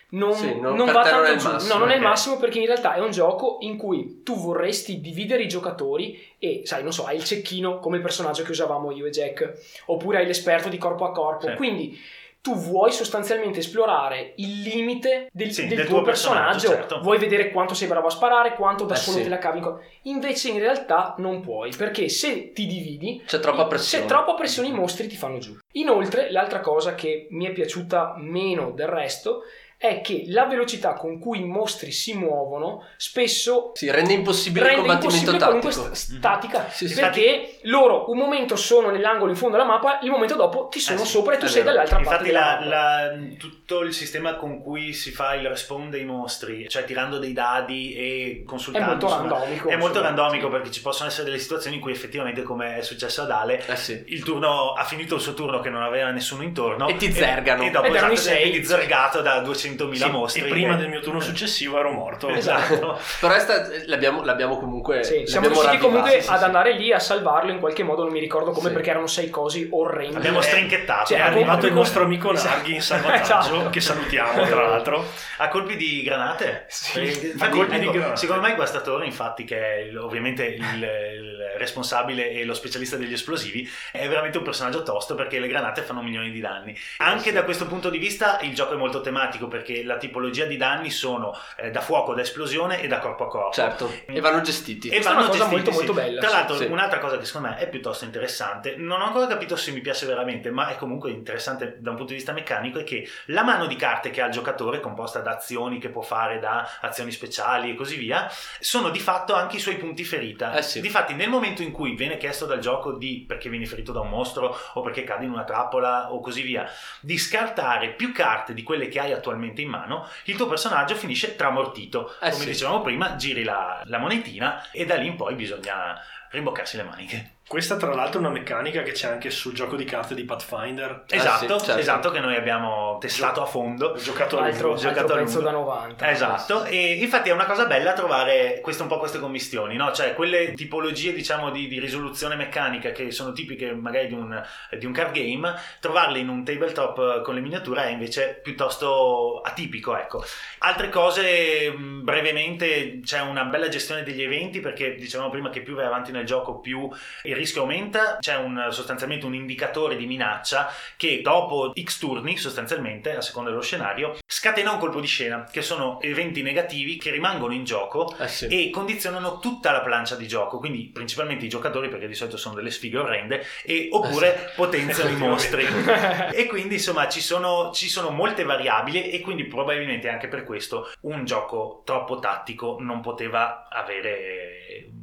non, sì, non, non va tanto giù, massimo, no, non okay. è il massimo, perché in realtà è un gioco in cui tu vorresti dividere i giocatori e, sai, non so, hai il cecchino come il personaggio che usavamo io e Jack, oppure hai l'esperto di corpo a corpo, sì. quindi tu vuoi sostanzialmente esplorare il limite del, sì, del, del tuo, tuo personaggio, personaggio certo. vuoi vedere quanto sei bravo a sparare, quanto da eh solo sì. te la cavi. In... Invece in realtà non puoi, perché se ti dividi c'è troppa pressione, c'è troppa pressione, i mostri ti fanno giù. Inoltre, l'altra cosa che mi è piaciuta meno del resto è che la velocità con cui i mostri si muovono spesso si rende impossibile rende il combattimento impossibile tattico st- statica mm-hmm. sì, sì, perché stati... loro un momento sono nell'angolo in fondo alla mappa, il momento dopo ti sono eh sì, sopra e tu sei vero. dall'altra infatti parte la, la, tutto il sistema con cui si fa il respawn dei mostri, cioè tirando dei dadi e consultando, è molto insomma, randomico è molto randomico sì. perché ci possono essere delle situazioni in cui effettivamente, come è successo ad Ale, eh sì. il turno ha finito il suo turno che non aveva nessuno intorno e ti zergano e, e dopo esatto, sei zergato da duecento sì, mostri, e prima che... del mio turno successivo ero morto. Esatto. Però sta, l'abbiamo, l'abbiamo comunque sì, l'abbiamo siamo riusciti comunque sì, ad sì. andare lì a salvarlo in qualche modo, non mi ricordo come sì. perché erano sei cose orrende. Abbiamo strinchettato, cioè, è arrivato con... il nostro amico Narghi in salvataggio esatto. che salutiamo tra l'altro a colpi di granate sì. infatti, a colpi ecco, di granate. Secondo me il guastatore, infatti, che è il, ovviamente il, il responsabile e lo specialista degli esplosivi, è veramente un personaggio tosto, perché le granate fanno milioni di danni anche sì. da questo punto di vista. Il gioco è molto tematico, perché la tipologia di danni sono eh, da fuoco, da esplosione e da corpo a corpo, certo, e vanno gestiti, e vanno è una cosa gestiti, molto sì. molto bella tra l'altro sì. Un'altra cosa che secondo me è piuttosto interessante, non ho ancora capito se mi piace veramente, ma è comunque interessante da un punto di vista meccanico, è che la mano di carte che ha il giocatore, composta da azioni che può fare, da azioni speciali e così via, sono di fatto anche i suoi punti ferita. eh sì. Difatti nel momento in cui viene chiesto dal gioco di, perché vieni ferito da un mostro o perché cadi in una trappola o così via, di scartare più carte di quelle che hai attualmente in mano, il tuo personaggio finisce tramortito, eh come sì. dicevamo prima, giri la, la monetina e da lì in poi bisogna rimboccarsi le maniche. Questa tra l'altro è una meccanica che c'è anche sul gioco di carte di Pathfinder, esatto, ah, sì, certo. esatto, che noi abbiamo testato a fondo, giocato altro, lungo, altro giocato pezzo lungo. da novanta esatto, sì. E infatti è una cosa bella trovare queste, un po' queste commistioni, no? Cioè quelle tipologie, diciamo, di, di risoluzione meccanica che sono tipiche magari di un, di un card game, trovarle in un tabletop con le miniature è invece piuttosto atipico, ecco. Altre cose brevemente, c'è una bella gestione degli eventi, perché dicevamo prima che più vai avanti nel gioco più il rischio aumenta, c'è un, sostanzialmente un indicatore di minaccia che dopo X turni, sostanzialmente a seconda dello scenario, scatena un colpo di scena, che sono eventi negativi che rimangono in gioco eh sì. e condizionano tutta la plancia di gioco, quindi principalmente i giocatori, perché di solito sono delle sfighe orrende, e oppure eh sì. potenziano i mostri e quindi insomma ci sono, ci sono molte variabili, e quindi probabilmente anche per questo un gioco troppo tattico non poteva avere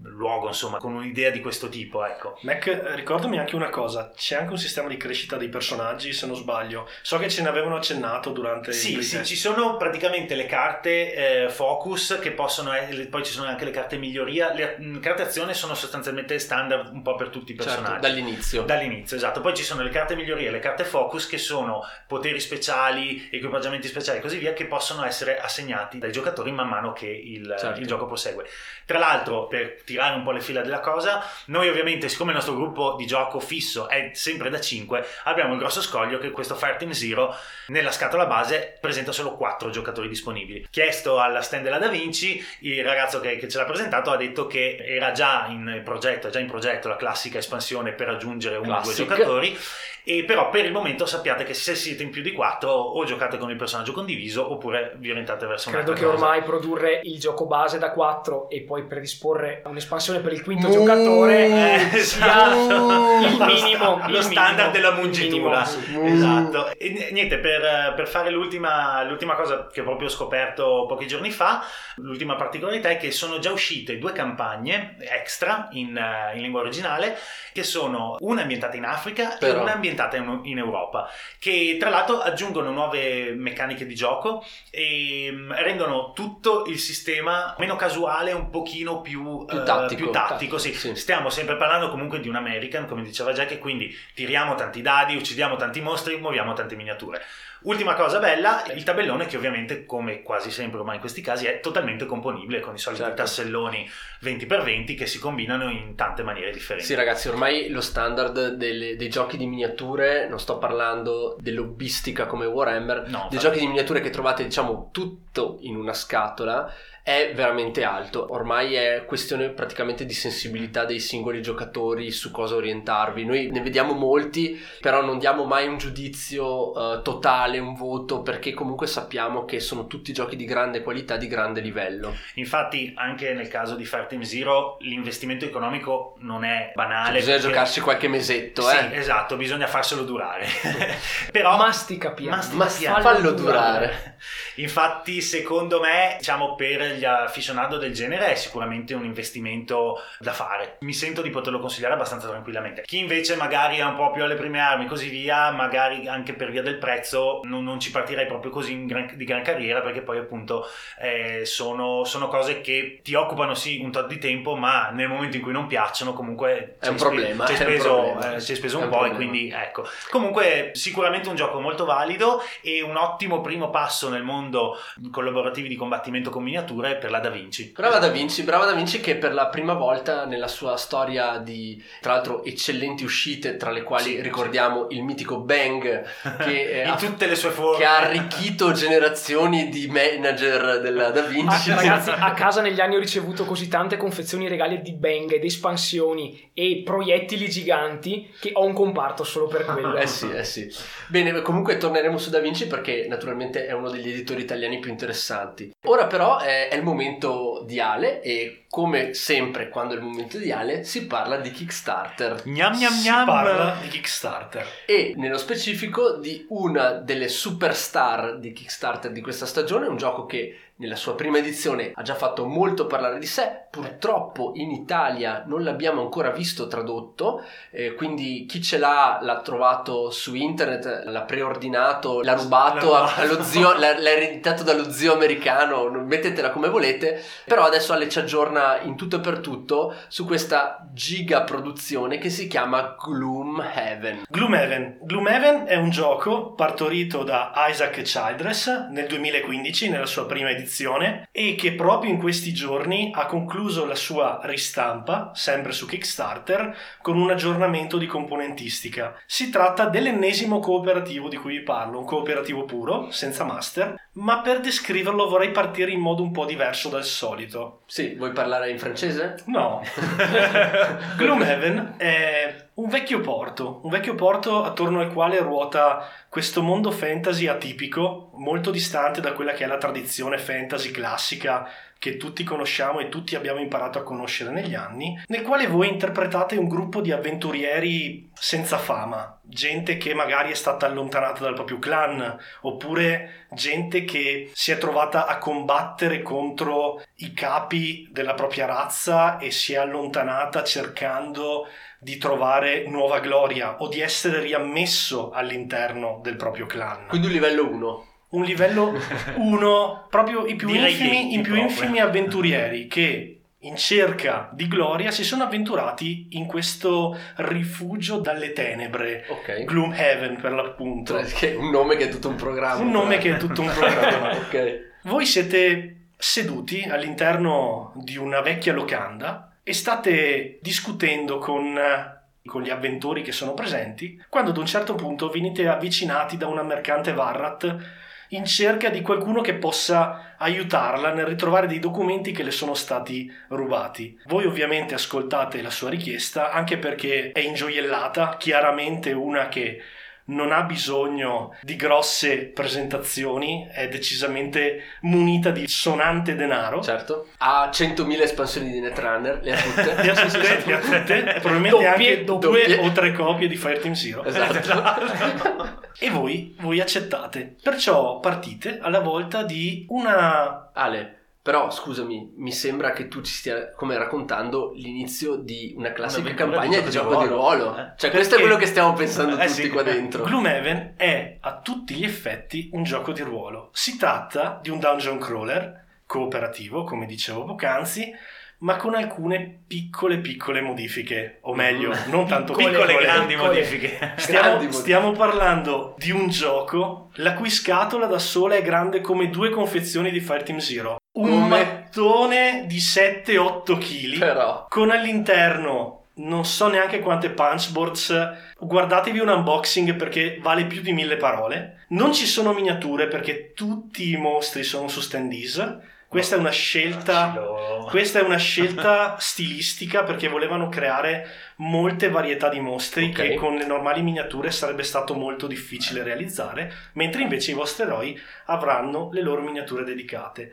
luogo, insomma, con un'idea di questo tipo. Ecco, Mac, ricordami anche una cosa, c'è anche un sistema di crescita dei personaggi, se non sbaglio, so che ce ne avevano accennato durante sì, il sì, ci sono praticamente le carte eh, focus, che possono, eh, poi ci sono anche le carte miglioria, le mh, carte azione sono sostanzialmente standard un po' per tutti i personaggi, certo, dall'inizio dall'inizio esatto, poi ci sono le carte miglioria, le carte focus, che sono poteri speciali, equipaggiamenti speciali e così via, che possono essere assegnati dai giocatori man mano che il, certo. il gioco prosegue. Tra l'altro, per tirare un po' le fila della cosa, noi ovviamente, siccome il nostro gruppo di gioco fisso è sempre da cinque, abbiamo il grosso scoglio che questo Fireteam Zero nella scatola base presenta solo quattro giocatori disponibili. Chiesto alla stand della Da Vinci, il ragazzo che, che ce l'ha presentato ha detto che era già in progetto, già in progetto la classica espansione per raggiungere uno o due giocatori, e però per il momento sappiate che se siete in più di quattro o giocate con il personaggio condiviso oppure vi orientate verso un'altra cosa. Credo che ormai produrre il gioco base da quattro e poi predisporre un'espansione passione per il quinto Mu- giocatore è sia Mu- il minimo lo il standard minimo, della mungitura minimo, sì. Esatto. E niente, per, per fare l'ultima, l'ultima cosa che proprio ho scoperto pochi giorni fa, l'ultima particolarità è che sono già uscite due campagne extra in, in lingua originale, che sono una ambientata in Africa Però. e una ambientata in, in Europa, che tra l'altro aggiungono nuove meccaniche di gioco e rendono tutto il sistema meno casuale, un pochino più, più tattico, uh, più tattico, tattico sì. Sì. Stiamo sempre parlando comunque di un American, come diceva Jack, quindi tiriamo tanti dadi, uccidiamo tanti mostri, muoviamo tante miniature. Ultima cosa bella, il tabellone, che ovviamente come quasi sempre ormai in questi casi è totalmente componibile con i soliti certo. taselloni venti per venti che si combinano in tante maniere differenti. Sì ragazzi, ormai lo standard delle, dei giochi di miniature, non sto parlando dell'hobbistica come Warhammer, no, dei giochi di miniature che trovate diciamo tutto in una scatola, è veramente alto. Ormai è questione praticamente di sensibilità dei singoli giocatori su cosa orientarvi. Noi ne vediamo molti, però non diamo mai un giudizio uh, totale, un voto, perché comunque sappiamo che sono tutti giochi di grande qualità, di grande livello. Infatti anche nel caso di Fireteam Zero l'investimento economico non è banale, cioè, bisogna perché... giocarsi qualche mesetto, sì, eh. esatto, bisogna farselo durare. Però mastica piano, mastica piano. Fallo durare. durare Infatti secondo me, diciamo, per gli aficionado del genere è sicuramente un investimento da fare, mi sento di poterlo consigliare abbastanza tranquillamente. Chi invece magari è un po' più alle prime armi, così via, magari anche per via del prezzo non, non ci partirei proprio così in gran, di gran carriera, perché poi appunto eh, sono, sono cose che ti occupano sì un tot di tempo, ma nel momento in cui non piacciono comunque è un spe- problema c'è speso, eh, speso un, un po' problema. E quindi ecco, comunque sicuramente un gioco molto valido e un ottimo primo passo nel mondo collaborativi di combattimento con miniature per la Da Vinci. Brava Da Vinci, brava Da Vinci che per la prima volta nella sua storia di, tra l'altro, eccellenti uscite, tra le quali sì, ricordiamo sì. il mitico Bang che in ha, tutte le sue forme, che ha arricchito generazioni di manager della Da Vinci. Ah, ragazzi, a casa negli anni ho ricevuto così tante confezioni regali di Bang ed espansioni e proiettili giganti che ho un comparto solo per quello. Eh sì, eh sì. Bene, comunque torneremo su Da Vinci perché naturalmente è uno degli editori italiani più interessanti. Ora però è È il momento di Ale e come sempre quando è il momento di Ale si parla di Kickstarter. Gnam gnam si gnam parla di Kickstarter e nello specifico di una delle superstar di Kickstarter di questa stagione, un gioco che nella sua prima edizione ha già fatto molto parlare di sé, purtroppo in Italia non l'abbiamo ancora visto tradotto, eh, quindi chi ce l'ha l'ha trovato su internet, l'ha preordinato, l'ha rubato, l'ha rubato. Allo zio, l'ha, l'ha ereditato dallo zio americano, mettetela come volete, però adesso Ale ci aggiorna in tutto e per tutto su questa giga produzione che si chiama Gloomhaven. Gloomhaven. Gloomhaven è un gioco partorito da Isaac Childres nel duemilaquindici nella sua prima edizione e che proprio in questi giorni ha concluso la sua ristampa, sempre su Kickstarter, con un aggiornamento di componentistica. Si tratta dell'ennesimo cooperativo di cui vi parlo, un cooperativo puro, senza master, ma per descriverlo vorrei partire in modo un po' diverso dal solito. Sì, vuoi parlare in francese? No. Gloomhaven è... Un vecchio porto, un vecchio porto attorno al quale ruota questo mondo fantasy atipico, molto distante da quella che è la tradizione fantasy classica che tutti conosciamo e tutti abbiamo imparato a conoscere negli anni, nel quale voi interpretate un gruppo di avventurieri senza fama, gente che magari è stata allontanata dal proprio clan, oppure gente che si è trovata a combattere contro i capi della propria razza e si è allontanata cercando di trovare nuova gloria o di essere riammesso all'interno del proprio clan. Quindi un livello uno. Un livello uno, proprio i più infimi, i più infimi avventurieri che in cerca di gloria si sono avventurati in questo rifugio dalle tenebre, okay. Gloomhaven per l'appunto. Che un nome che è tutto un programma. Un nome eh. che è tutto un programma. Okay. Voi siete seduti all'interno di una vecchia locanda e state discutendo con... con gli avventori che sono presenti, quando ad un certo punto venite avvicinati da una mercante Varrat in cerca di qualcuno che possa aiutarla nel ritrovare dei documenti che le sono stati rubati. Voi ovviamente ascoltate la sua richiesta, anche perché è ingioiellata, chiaramente una che non ha bisogno di grosse presentazioni, è decisamente munita di sonante denaro. Certo. Ha centomila espansioni di Netrunner, le ha tutte. le ha tutte, le ha tutte. Probabilmente doppie, anche due doppie. o tre copie di Fireteam Zero. Esatto. esatto. E voi, voi accettate. Perciò partite alla volta di una... Ale... Però scusami, mi sembra che tu ci stia come raccontando l'inizio di una classica una campagna di gioco di ruolo. ruolo. Eh? Cioè, perché... questo è quello che stiamo pensando eh, tutti sì, qua dentro. Gloomhaven è a tutti gli effetti un gioco di ruolo. Si tratta di un dungeon crawler cooperativo, come dicevo poc'anzi, ma con alcune piccole piccole modifiche, o meglio, mm. non tanto piccole, piccole, piccole grandi piccole. modifiche. Stiamo, grandi stiamo parlando di un gioco la cui scatola da sola è grande come due confezioni di Fireteam Zero. Un come? mattone di sette otto chili, però, con all'interno non so neanche quante punch boards. Guardatevi un unboxing perché vale più di mille parole. Non ci sono miniature perché tutti i mostri sono su standees. Questa è una scelta, questa è una scelta stilistica perché volevano creare molte varietà di mostri okay. che con le normali miniature sarebbe stato molto difficile realizzare, mentre invece i vostri eroi avranno le loro miniature dedicate.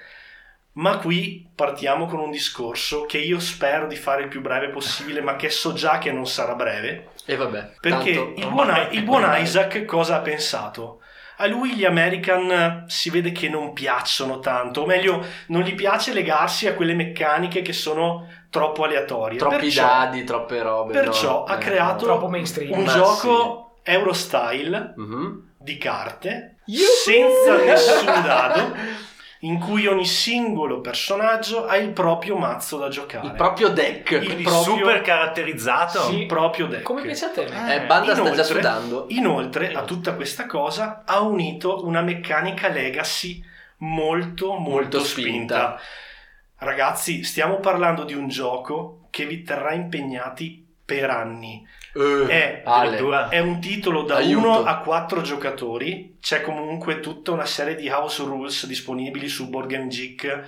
Ma qui partiamo con un discorso che io spero di fare il più breve possibile, ma che so già che non sarà breve. E vabbè. Perché il buon, il buon Isaac cosa ha pensato? A lui gli American si vede che non piacciono tanto, o meglio, non gli piace legarsi a quelle meccaniche che sono troppo aleatorie. Troppi perciò, dadi, troppe robe. Perciò no, ha eh, creato troppo mainstream, un gioco sì. Euro-style mm-hmm. di carte, Yuhu! senza nessun dado, in cui ogni singolo personaggio ha il proprio mazzo da giocare, il proprio deck, il, il proprio, super caratterizzato, sì, il proprio deck, come piace a te. Eh, eh, banda inoltre, sta già sudando. Inoltre a tutta questa cosa ha unito una meccanica legacy molto molto, molto spinta. spinta Ragazzi, stiamo parlando di un gioco che vi terrà impegnati per anni. Uh, è, è un titolo da uno a quattro giocatori. C'è comunque tutta una serie di house rules disponibili su Board Game Geek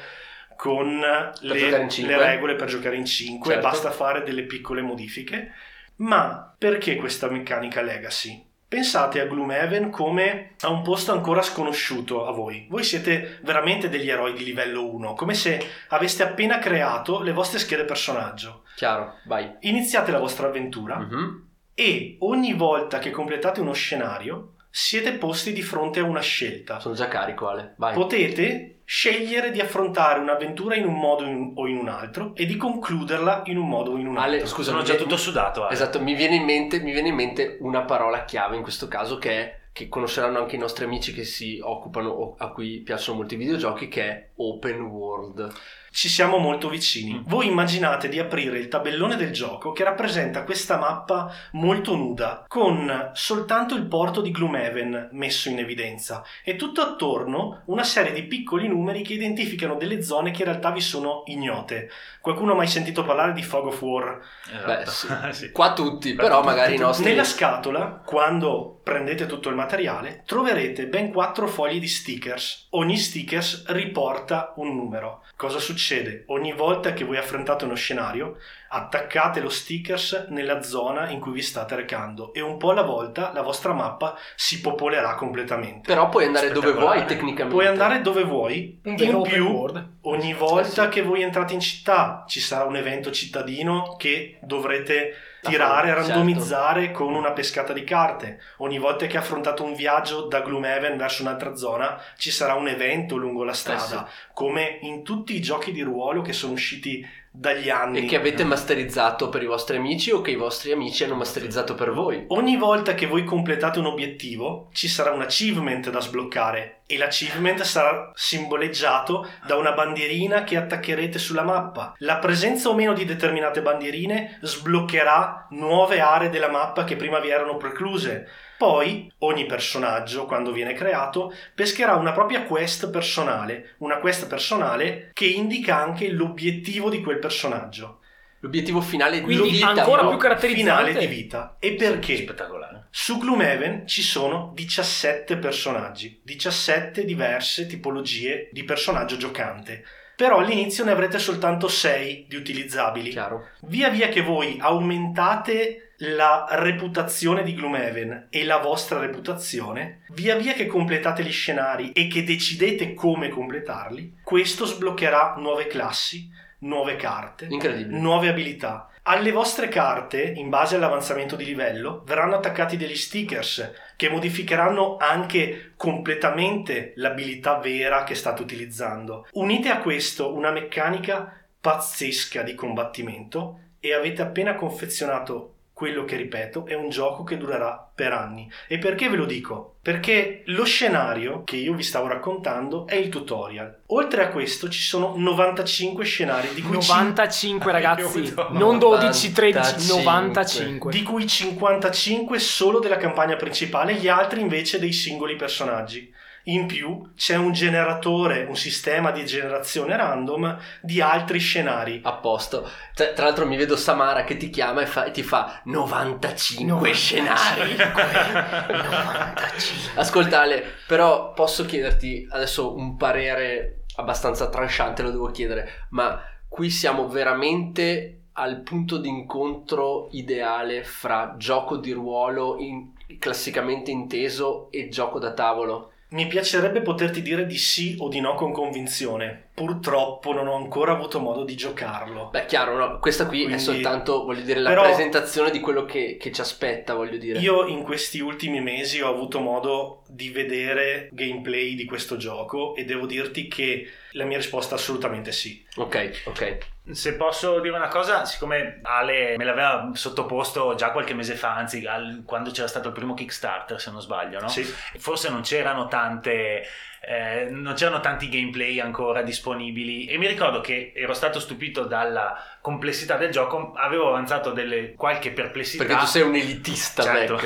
con le, le regole per giocare in cinque. Certo. Basta fare delle piccole modifiche. Ma perché questa meccanica legacy? Pensate a Gloomhaven come a un posto ancora sconosciuto a voi. Voi siete veramente degli eroi di livello uno, come se aveste appena creato le vostre schede personaggio. Chiaro, vai. Iniziate la vostra avventura mm-hmm. e ogni volta che completate uno scenario siete posti di fronte a una scelta. Sono già carico, Ale. Vai. Potete scegliere di affrontare un'avventura in un modo in, o in un altro e di concluderla in un modo o in un altro. Ale, scusa, sono già tutto sudato. Ale. Esatto, mi viene in mente, mi viene in mente una parola chiave in questo caso che è, che conosceranno anche i nostri amici che si occupano o a cui piacciono molti videogiochi, che è open world. Ci siamo molto vicini. Voi immaginate di aprire il tabellone del gioco che rappresenta questa mappa molto nuda, con soltanto il porto di Gloomhaven messo in evidenza e tutto attorno una serie di piccoli numeri che identificano delle zone che in realtà vi sono ignote. Qualcuno ha mai sentito parlare di Fog of War? Beh, sì. sì. Qua tutti, però tutti, magari i nostri... Nella scatola, quando prendete tutto il materiale, troverete ben quattro fogli di stickers. Ogni stickers riporta un numero. Cosa succede? Ogni volta che voi affrontate uno scenario, attaccate lo stickers nella zona in cui vi state recando e un po' alla volta la vostra mappa si popolerà completamente. Però puoi andare dove vuoi tecnicamente. Puoi andare dove vuoi. In, in più, board. ogni volta eh sì. che voi entrate in città ci sarà un evento cittadino che dovrete... tirare, randomizzare certo. con una pescata di carte. Ogni volta che affrontate un viaggio da Gloomhaven verso un'altra zona ci sarà un evento lungo la strada, eh sì. come in tutti i giochi di ruolo che sono usciti dagli anni e che avete masterizzato per i vostri amici o che i vostri amici hanno masterizzato per voi. Ogni volta che voi completate un obiettivo ci sarà un achievement da sbloccare e l'achievement sarà simboleggiato da una bandierina che attaccherete sulla mappa. La presenza o meno di determinate bandierine sbloccherà nuove aree della mappa che prima vi erano precluse. Poi ogni personaggio, quando viene creato, pescherà una propria quest personale, una quest personale che indica anche l'obiettivo di quel personaggio. L'obiettivo finale di Quindi vita, ancora no? più caratterizzante. Finale di vita. E perché? Sì, spettacolare. Su Gloomhaven ci sono diciassette personaggi, diciassette diverse tipologie di personaggio giocante. però all'inizio ne avrete soltanto sei di utilizzabili. Chiaro. Via via che voi aumentate la reputazione di Gloomhaven e la vostra reputazione, via via che completate gli scenari e che decidete come completarli, questo sbloccherà nuove classi, nuove carte, nuove abilità. Alle vostre carte, in base all'avanzamento di livello, verranno attaccati degli stickers che modificheranno anche completamente l'abilità vera che state utilizzando. Unite a questo una meccanica pazzesca di combattimento e avete appena confezionato quello che, ripeto, è un gioco che durerà per anni. E perché ve lo dico? Perché lo scenario che io vi stavo raccontando è il tutorial. Oltre a questo ci sono novantacinque scenari, di cui novantacinque c- ragazzi, non dodici, tredici, novantacinque, di cui cinquantacinque solo della campagna principale, gli altri invece dei singoli personaggi. In più c'è un generatore, un sistema di generazione random di altri scenari. A posto. Tra, tra l'altro mi vedo Samara che ti chiama e, fa, e ti fa novantacinque scenari. novantacinque. Ascoltale, però posso chiederti adesso un parere abbastanza tranchante, lo devo chiedere, ma qui siamo veramente al punto d'incontro ideale fra gioco di ruolo in, classicamente inteso e gioco da tavolo. Mi piacerebbe poterti dire di sì o di no con convinzione. Purtroppo non ho ancora avuto modo di giocarlo. Beh, chiaro, no? Questa qui quindi è soltanto, voglio dire, la però, presentazione di quello che, che ci aspetta, voglio dire. Io in questi ultimi mesi ho avuto modo di vedere gameplay di questo gioco e devo dirti che la mia risposta è assolutamente sì. Ok, ok. Se posso dire una cosa, siccome Ale me l'aveva sottoposto già qualche mese fa, anzi al, quando c'era stato il primo Kickstarter, se non sbaglio, no? Sì. Forse non c'erano tante eh, non c'erano tanti gameplay ancora disponibili e mi ricordo che ero stato stupito dalla complessità del gioco, avevo avanzato delle qualche perplessità. Perché tu sei un elitista, certo.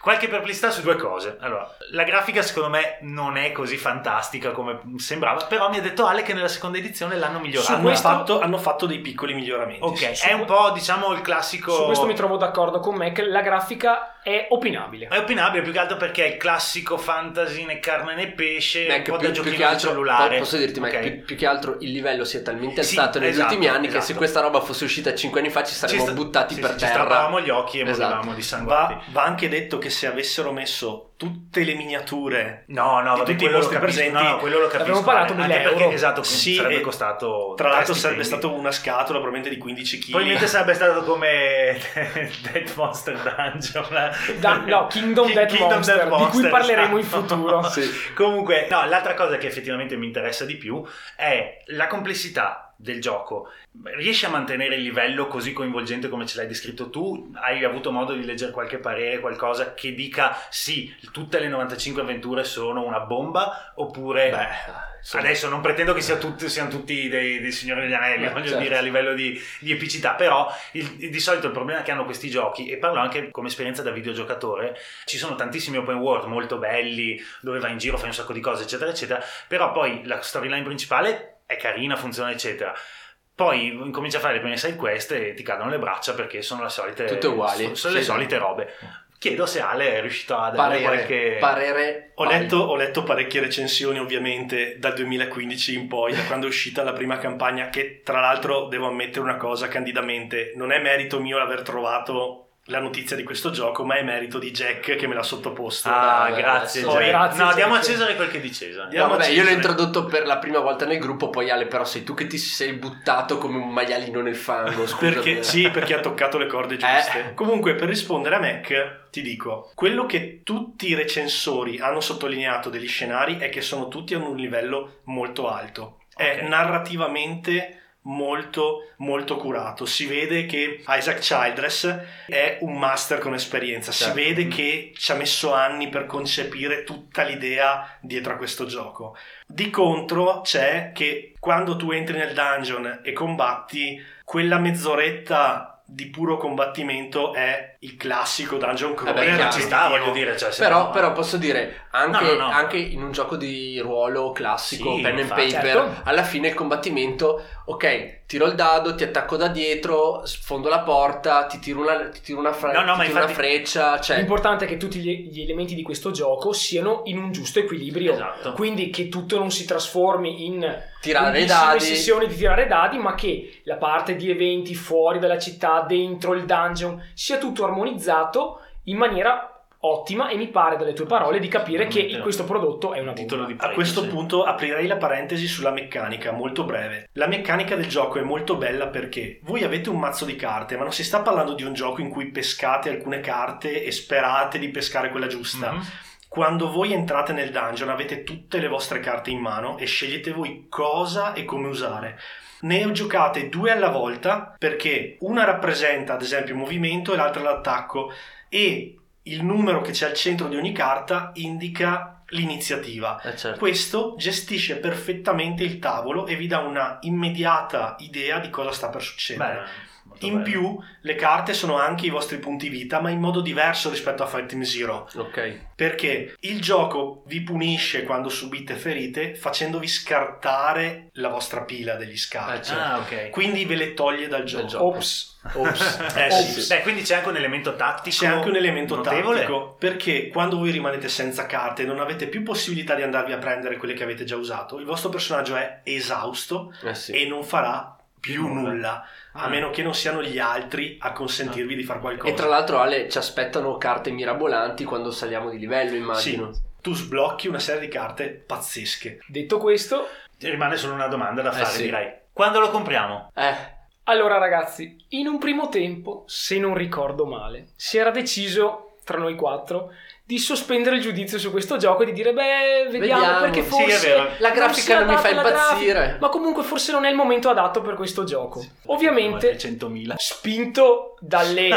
Qualche perplessità su due cose. Allora, la grafica secondo me non è così fantastica come sembrava, però mi ha detto Ale che nella seconda edizione l'hanno migliorata. Su questo fatto hanno fatto dei piccoli miglioramenti. Ok, su, è un po' diciamo il classico. Su questo mi trovo d'accordo con me, che la grafica è opinabile. È opinabile più che altro perché è il classico fantasy né carne né pesce, Mac, un po' più, da giochino più che altro, cellulare. Posso dirti, okay. Mac, più, più che altro il livello si è talmente alzato, sì, negli esatto, ultimi anni esatto. Che se questa roba fosse uscita cinque anni fa ci saremmo ci sta... buttati sì, per sì, terra. Ci strappavamo gli occhi e esatto. Morivamo di sanguati. Va, va anche detto che se avessero messo tutte le miniature no no di vabbè, tutti i mostri presenti no, no, quello lo capisco, pagato mille euro perché, esatto, sì, sarebbe costato, tra l'altro sarebbe stato una scatola probabilmente di quindici chilogrammi, probabilmente sarebbe stato come Death Monster Dungeon da, no Kingdom, King, Death, Kingdom Monster, Death Monster di cui parleremo esatto. In futuro sì. Comunque no, l'altra cosa che effettivamente mi interessa di più è la complessità del gioco. Riesci a mantenere il livello così coinvolgente come ce l'hai descritto tu? Hai avuto modo di leggere qualche parere, qualcosa che dica sì, tutte le novantacinque avventure sono una bomba, oppure beh, insomma, adesso non pretendo che sia tutti, siano tutti dei, dei signori degli anelli, eh, voglio certo. dire a livello di, di epicità, però il, di solito il problema che hanno questi giochi, e parlo anche come esperienza da videogiocatore, ci sono tantissimi open world molto belli dove vai in giro, fai un sacco di cose eccetera eccetera, però poi la storyline principale è carina, funziona eccetera, poi incominci a fare le prime side quest e ti cadono le braccia perché sono le solite tutte uguali sono, sono le solite robe. Chiedo se Ale è riuscito a dare parere, qualche parere. Ho letto, ho letto parecchie recensioni ovviamente dal duemilaquindici in poi, da quando è uscita la prima campagna, che tra l'altro devo ammettere una cosa candidamente, non è merito mio l'aver trovato la notizia di questo gioco, ma è merito di Jack che me l'ha sottoposto. Ah, beh, grazie, poi, grazie. No, Jack. Diamo a Cesare quel che di Cesare. No, vabbè, io l'ho introdotto per la prima volta nel gruppo, poi Ale, però sei tu che ti sei buttato come un maialino nel fango. Perché, sì, perché ha toccato le corde giuste. Eh. Comunque, per rispondere a Mac, ti dico, quello che tutti i recensori hanno sottolineato degli scenari è che sono tutti a un livello molto alto. Okay. È narrativamente molto molto curato, si vede che Isaac Childres è un master con esperienza, si certo. vede che ci ha messo anni per concepire tutta l'idea dietro a questo gioco. Di contro c'è che quando tu entri nel dungeon e combatti, quella mezz'oretta di puro combattimento è il classico dungeon crawler, eh ci sta, voglio dire, cioè, però, no, però posso dire anche, no, no, no. anche in un gioco di ruolo classico, sì, pen and paper, certo. Alla fine il combattimento, ok, tiro il dado, ti attacco da dietro, sfondo la porta, ti tiro una, ti tiro una, fre- no, no, ti tiro infatti, una freccia, cioè. L'importante è che tutti gli, gli elementi di questo gioco siano in un giusto equilibrio, esatto. Quindi che tutto non si trasformi in tirare dadi, sessioni di tirare dadi, ma che la parte di eventi fuori dalla città, dentro il dungeon, sia tutto armonizzato in maniera ottima, e mi pare dalle tue parole di capire che questo prodotto è una bomba. Di a questo sì. punto aprirei la parentesi sulla meccanica, molto breve. La meccanica del gioco è molto bella perché voi avete un mazzo di carte, ma non si sta parlando di un gioco in cui pescate alcune carte e sperate di pescare quella giusta. Mm-hmm. Quando voi entrate nel dungeon avete tutte le vostre carte in mano e scegliete voi cosa e come usare. Ne giocate due alla volta perché una rappresenta ad esempio il movimento e l'altra l'attacco, e il numero che c'è al centro di ogni carta indica l'iniziativa. Eh certo. Questo gestisce perfettamente il tavolo e vi dà una immediata idea di cosa sta per succedere. Beh. In più le carte sono anche i vostri punti vita, ma in modo diverso rispetto a Fireteam Zero. Ok. Perché il gioco vi punisce quando subite ferite facendovi scartare la vostra pila degli scarti. Ah, ok. Quindi ve le toglie dal gioco. Del gioco. Ops. Ops. Eh, sì. Beh, quindi c'è anche un elemento tattico. C'è anche un elemento notevole. tattico, perché quando voi rimanete senza carte non avete più possibilità di andarvi a prendere quelle che avete già usato. Il vostro personaggio è esausto eh, sì. e non farà più nulla, nulla. Ah. a meno che non siano gli altri a consentirvi ah. di fare qualcosa. E tra l'altro, Ale, ci aspettano carte mirabolanti quando saliamo di livello, immagino. Sì, tu sblocchi una serie di carte pazzesche. Detto questo, ti rimane solo una domanda da fare, eh sì. direi. Quando lo compriamo? Eh. Allora ragazzi, in un primo tempo, se non ricordo male, si era deciso tra noi quattro di sospendere il giudizio su questo gioco e di dire beh vediamo, vediamo. perché forse sì, la grafica non, non mi fa impazzire grafica, ma comunque forse non è il momento adatto per questo gioco. Sì, ovviamente spinto dalle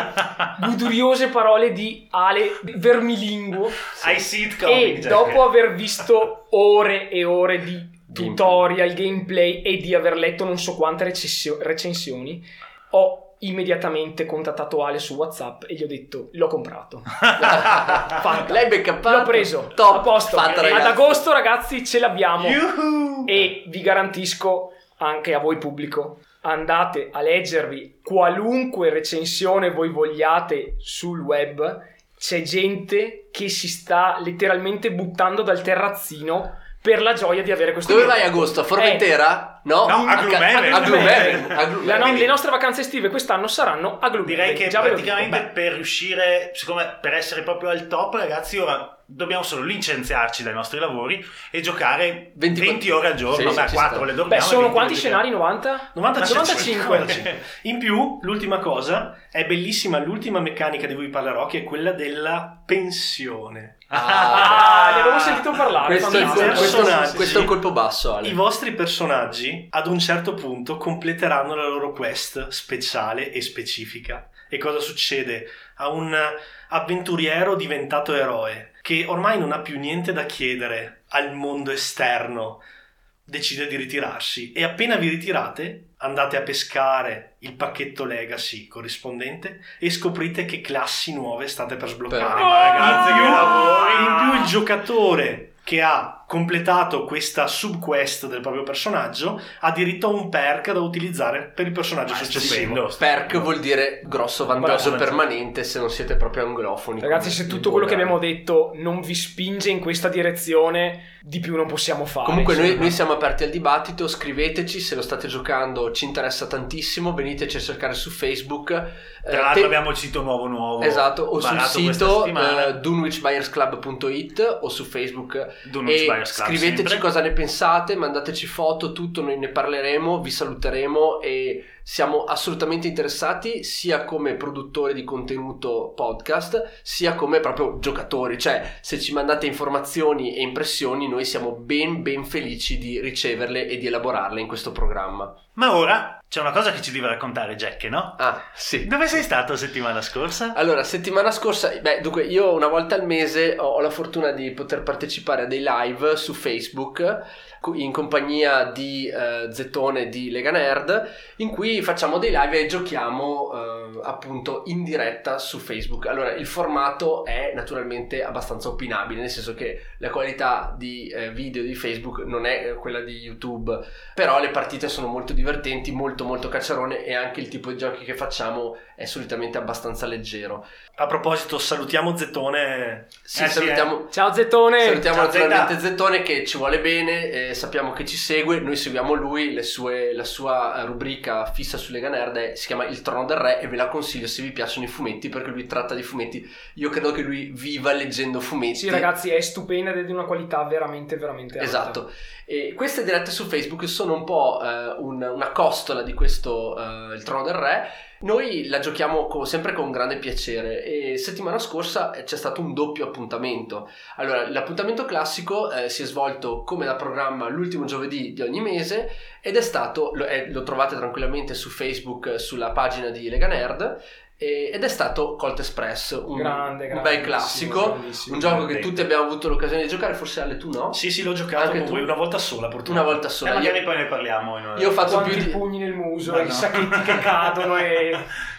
guduriose parole di Ale Vermilinguo sì. sitcom, e dopo aver visto ore e ore di tutorial, gameplay e di aver letto non so quante recensio- recensioni, ho immediatamente contattato Ale su WhatsApp e gli ho detto l'ho comprato. Fatta. L'hai beccato? L'ho preso. Top. A posto. Fatta, ad agosto ragazzi ce l'abbiamo. Yuhu. E vi garantisco anche a voi pubblico, andate a leggervi qualunque recensione voi vogliate sul web, c'è gente che si sta letteralmente buttando dal terrazzino per la gioia di avere questo. Dove vai agosto? A Formentera? Eh, no, no, a Gloomhaven. A Gloomhaven. A Gloomhaven. No, le nostre vacanze estive quest'anno saranno a Gloomhaven. Direi che già praticamente per riuscire, siccome per essere proprio al top, ragazzi, ora dobbiamo solo licenziarci dai nostri lavori e giocare venti ore al giorno. Sì, beh, sì, quattro le dormiamo. Beh, sono quanti scenari? novanta? novantacinque. novantacinque. In più, l'ultima cosa, è bellissima l'ultima meccanica di cui parlerò, che è quella della pensione. Ah, ah, ne avevo sentito parlare. Questo, no, questo, questo, questo è un colpo basso, Ale. I vostri personaggi ad un certo punto completeranno la loro quest speciale e specifica. E cosa succede? A un avventuriero diventato eroe che ormai non ha più niente da chiedere al mondo esterno decide di ritirarsi, e appena vi ritirate andate a pescare il pacchetto Legacy corrispondente e scoprite che classi nuove state per sbloccare. Ma ragazzi, che lavoro! In più il giocatore che ha completato questa subquest del proprio personaggio ha diritto a un perk da utilizzare per il personaggio ah, successivo. Perk vuol dire grosso vantaggio permanente se non siete proprio anglofoni. Ragazzi, se tutto quello che abbiamo detto non vi spinge in questa direzione, di più non possiamo fare. Comunque noi, noi siamo aperti al dibattito, scriveteci se lo state giocando, ci interessa tantissimo, veniteci a cercare su Facebook. Tra eh, l'altro te... abbiamo il sito nuovo nuovo. Esatto, o sul sito uh, dunwich buyers club punto it o su Facebook. Dunwich Buyers Club, scriveteci sempre cosa ne pensate, mandateci foto, tutto, noi ne parleremo, vi saluteremo e siamo assolutamente interessati sia come produttore di contenuto podcast sia come proprio giocatori, cioè se ci mandate informazioni e impressioni noi siamo ben ben felici di riceverle e di elaborarle in questo programma. Ma ora c'è una cosa che ci devi raccontare, Jack, no? Ah, sì. Dove sei stato settimana scorsa? Allora, settimana scorsa, beh, dunque io una volta al mese ho, ho la fortuna di poter partecipare a dei live su Facebook in compagnia di eh, Zettone di Lega Nerd, in cui facciamo dei live e giochiamo eh, appunto in diretta su Facebook. Allora il formato è naturalmente abbastanza opinabile, nel senso che la qualità di eh, video di Facebook non è quella di YouTube, però le partite sono molto divertenti, divertenti, molto molto cacciarone, e anche il tipo di giochi che facciamo è solitamente abbastanza leggero. A proposito, salutiamo Zettone. Sì, eh, salutiamo, sì, eh. Ciao Zettone. Salutiamo Ciao naturalmente Zeta. Zettone, che ci vuole bene, eh, sappiamo che ci segue, noi seguiamo lui, le sue, la sua rubrica fissa su Lega Nerd è, si chiama Il Trono del Re, e ve la consiglio se vi piacciono i fumetti, perché lui tratta di fumetti. Io credo che lui viva leggendo fumetti. Sì ragazzi, è stupenda ed è di una qualità veramente veramente alta. Esatto. E queste dirette su Facebook sono un po' eh, un, una costola di questo eh, Il Trono del Re. Noi la giochiamo co- sempre con grande piacere, e settimana scorsa c'è stato un doppio appuntamento. Allora, l'appuntamento classico eh, si è svolto come da programma l'ultimo giovedì di ogni mese, ed è stato, lo, eh, lo trovate tranquillamente su Facebook, sulla pagina di Lega Nerd, ed è stato Colt Express, un, grande, grande, un bel classico, grandissimo, un gioco che tutti abbiamo avuto l'occasione di giocare, forse Ale tu no? Sì sì, l'ho giocato anche tu. Una volta sola purtroppo. Una volta sola. Eh, magari io... poi ne parliamo. In io ho fatto quanti più di... pugni nel muso, no, i no. sacchetti che cadono e...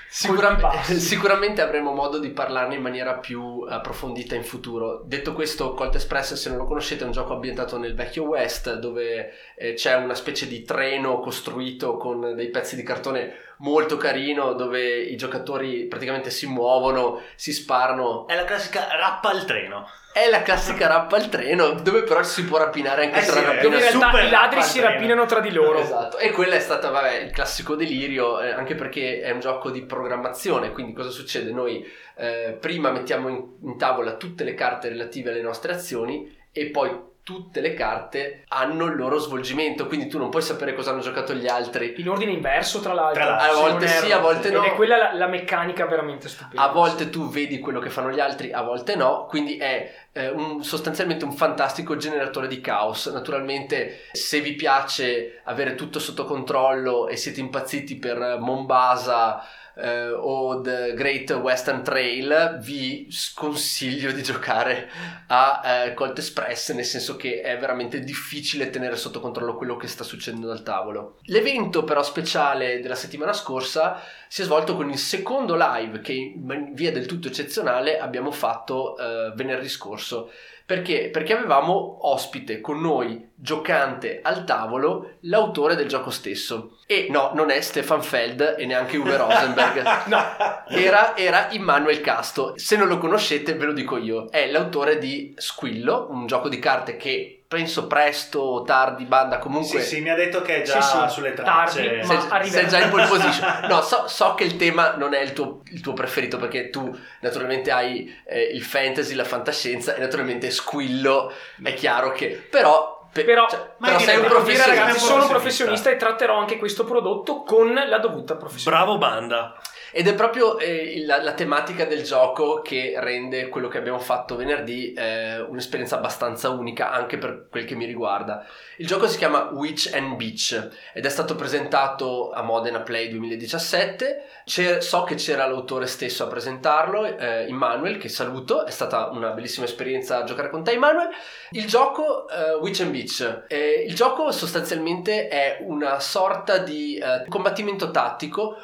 Sicuramente, sicuramente avremo modo di parlarne in maniera più approfondita in futuro. Detto questo, Colt Express, se non lo conoscete, è un gioco ambientato nel vecchio West, dove eh, c'è una specie di treno costruito con dei pezzi di cartone molto carino, dove i giocatori praticamente si muovono, si sparano. È la classica rappa al treno. È la classica rappa al treno, dove però si può rappinare anche eh tra sì, rapina. In realtà i ladri si rappinano tra di loro. Esatto, e quella è stata, vabbè, il classico delirio, eh, anche perché è un gioco di programmazione, quindi cosa succede? Noi eh, prima mettiamo in, in tavola tutte le carte relative alle nostre azioni, e poi tutte le carte hanno il loro svolgimento, quindi tu non puoi sapere cosa hanno giocato gli altri. In ordine inverso, tra l'altro. Tra l'altro. A volte sì, a volte no. Ed è quella la, la meccanica veramente stupenda. A volte tu vedi quello che fanno gli altri, a volte no, quindi è eh, un, sostanzialmente un fantastico generatore di caos. Naturalmente, se vi piace avere tutto sotto controllo e siete impazziti per Mombasa Uh, o The Great Western Trail, vi sconsiglio di giocare a uh, Colt Express, nel senso che è veramente difficile tenere sotto controllo quello che sta succedendo al tavolo. L'evento però speciale della settimana scorsa si è svolto con il secondo live che, in via del tutto eccezionale, abbiamo fatto uh, venerdì scorso. Perché? Perché avevamo ospite con noi, giocante al tavolo, l'autore del gioco stesso. E no, non è Stefan Feld e neanche Uwe Rosenberg. No, era, era Immanuel Casto. Se non lo conoscete, ve lo dico io. È l'autore di Squillo, un gioco di carte che... penso presto o tardi, banda, comunque... Sì, sì, mi ha detto che è già sì, sì, sulle tracce. Tardi, ma sei, sei già in pole position. No, so, so che il tema non è il tuo, il tuo preferito, perché tu naturalmente hai eh, il fantasy, la fantascienza, e naturalmente Squillo, è chiaro che... Però... Pe- però cioè, ma però sei un professionista, dire, ragazzi, sono un professionista e tratterò anche questo prodotto con la dovuta professionalità. Bravo banda. Ed è proprio eh, la, la tematica del gioco che rende quello che abbiamo fatto venerdì eh, un'esperienza abbastanza unica, anche per quel che mi riguarda. Il gioco si chiama Witch and Beach ed è stato presentato a Modena Play duemiladiciassette. C'è, so che c'era l'autore stesso a presentarlo, eh, Immanuel, che saluto. È stata una bellissima esperienza giocare con te, Immanuel. Il gioco eh, Witch and Beach. Eh, il gioco sostanzialmente è una sorta di eh, combattimento tattico,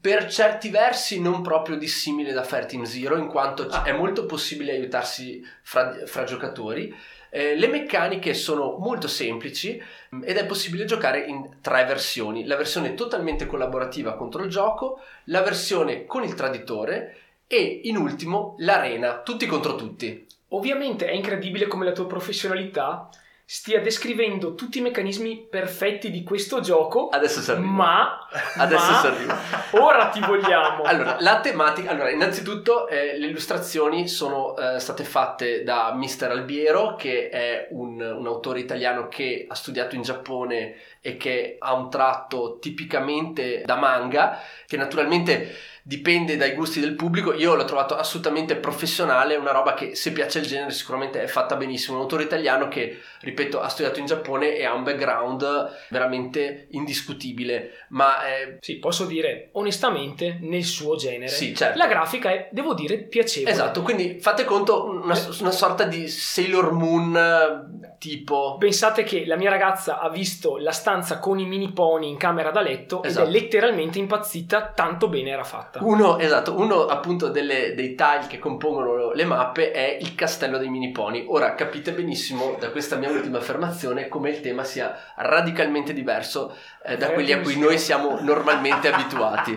per certi versi non proprio dissimile da Fireteam Zero, in quanto ah. è molto possibile aiutarsi fra, fra giocatori. Eh, le meccaniche sono molto semplici ed è possibile giocare in tre versioni: la versione totalmente collaborativa contro il gioco, la versione con il traditore e, in ultimo, l'arena, tutti contro tutti. Ovviamente è incredibile come la tua professionalità stia descrivendo tutti i meccanismi perfetti di questo gioco. Adesso si arriva. Ma adesso ma, si arriva. Ora ti vogliamo. Allora, la tematica. Allora, innanzitutto eh, le illustrazioni sono eh, state fatte da mister Albiero, che è un, un autore italiano che ha studiato in Giappone e che ha un tratto tipicamente da manga, che naturalmente dipende dai gusti del pubblico. Io l'ho trovato assolutamente professionale, una roba che, se piace il genere, sicuramente è fatta benissimo. Un autore italiano che, ripeto, ha studiato in Giappone e ha un background veramente indiscutibile. Ma eh... sì, posso dire onestamente, nel suo genere, sì, certo, la grafica è, devo dire, piacevole. Esatto, quindi fate conto una, una sorta di Sailor Moon tipo... Pensate che la mia ragazza ha visto La stanza con i mini pony in camera da letto, esatto, ed è letteralmente impazzita, tanto bene era fatta. Uno, esatto, uno appunto delle, dei tile che compongono le mappe è il castello dei mini pony. Ora capite benissimo da questa mia ultima affermazione come il tema sia radicalmente diverso eh, da eh, quelli a cui noi siamo normalmente abituati.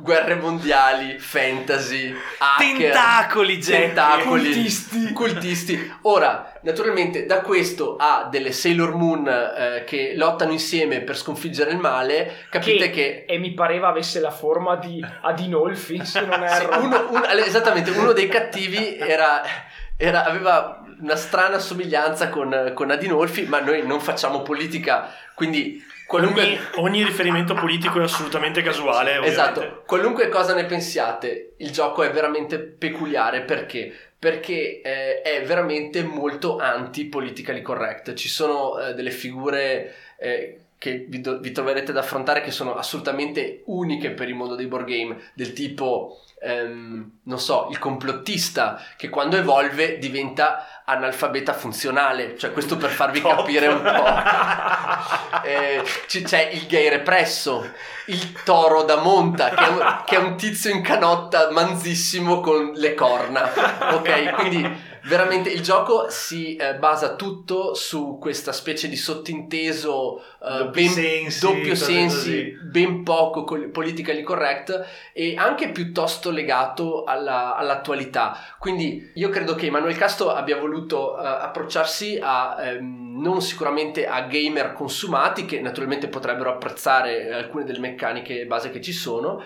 Guerre mondiali, fantasy, hacker, tentacoli, tentacoli, cultisti. cultisti. Ora, naturalmente, da questo a delle Sailor Moon eh, che lottano insieme per sconfiggere il male, capite che... che... E mi pareva avesse la forma di Adinolfi, se non erro. Sì, uno, un, esattamente, uno dei cattivi era... Era, aveva una strana somiglianza con, con Adinolfi, ma noi non facciamo politica, quindi qualunque... ogni, ogni riferimento politico è assolutamente casuale, ovviamente. Esatto, qualunque cosa ne pensiate, il gioco è veramente peculiare. Perché? Perché eh, è veramente molto anti-politically correct. Ci sono eh, delle figure... Eh, che vi, do- vi troverete ad affrontare che sono assolutamente uniche per il mondo dei board game, del tipo, ehm, non so, il complottista che quando evolve diventa analfabeta funzionale, cioè questo per farvi Top. capire un po'. eh, c- c'è il gay represso, il toro da monta, che è un, che è un tizio in canotta manzissimo con le corna, ok? Quindi... veramente il gioco si eh, basa tutto su questa specie di sottinteso eh, ben, sensi, doppio sensi, ben poco col- politically correct e anche piuttosto legato alla, all'attualità. Quindi io credo che Immanuel Casto abbia voluto eh, approcciarsi a ehm, non sicuramente a gamer consumati, che naturalmente potrebbero apprezzare alcune delle meccaniche base che ci sono,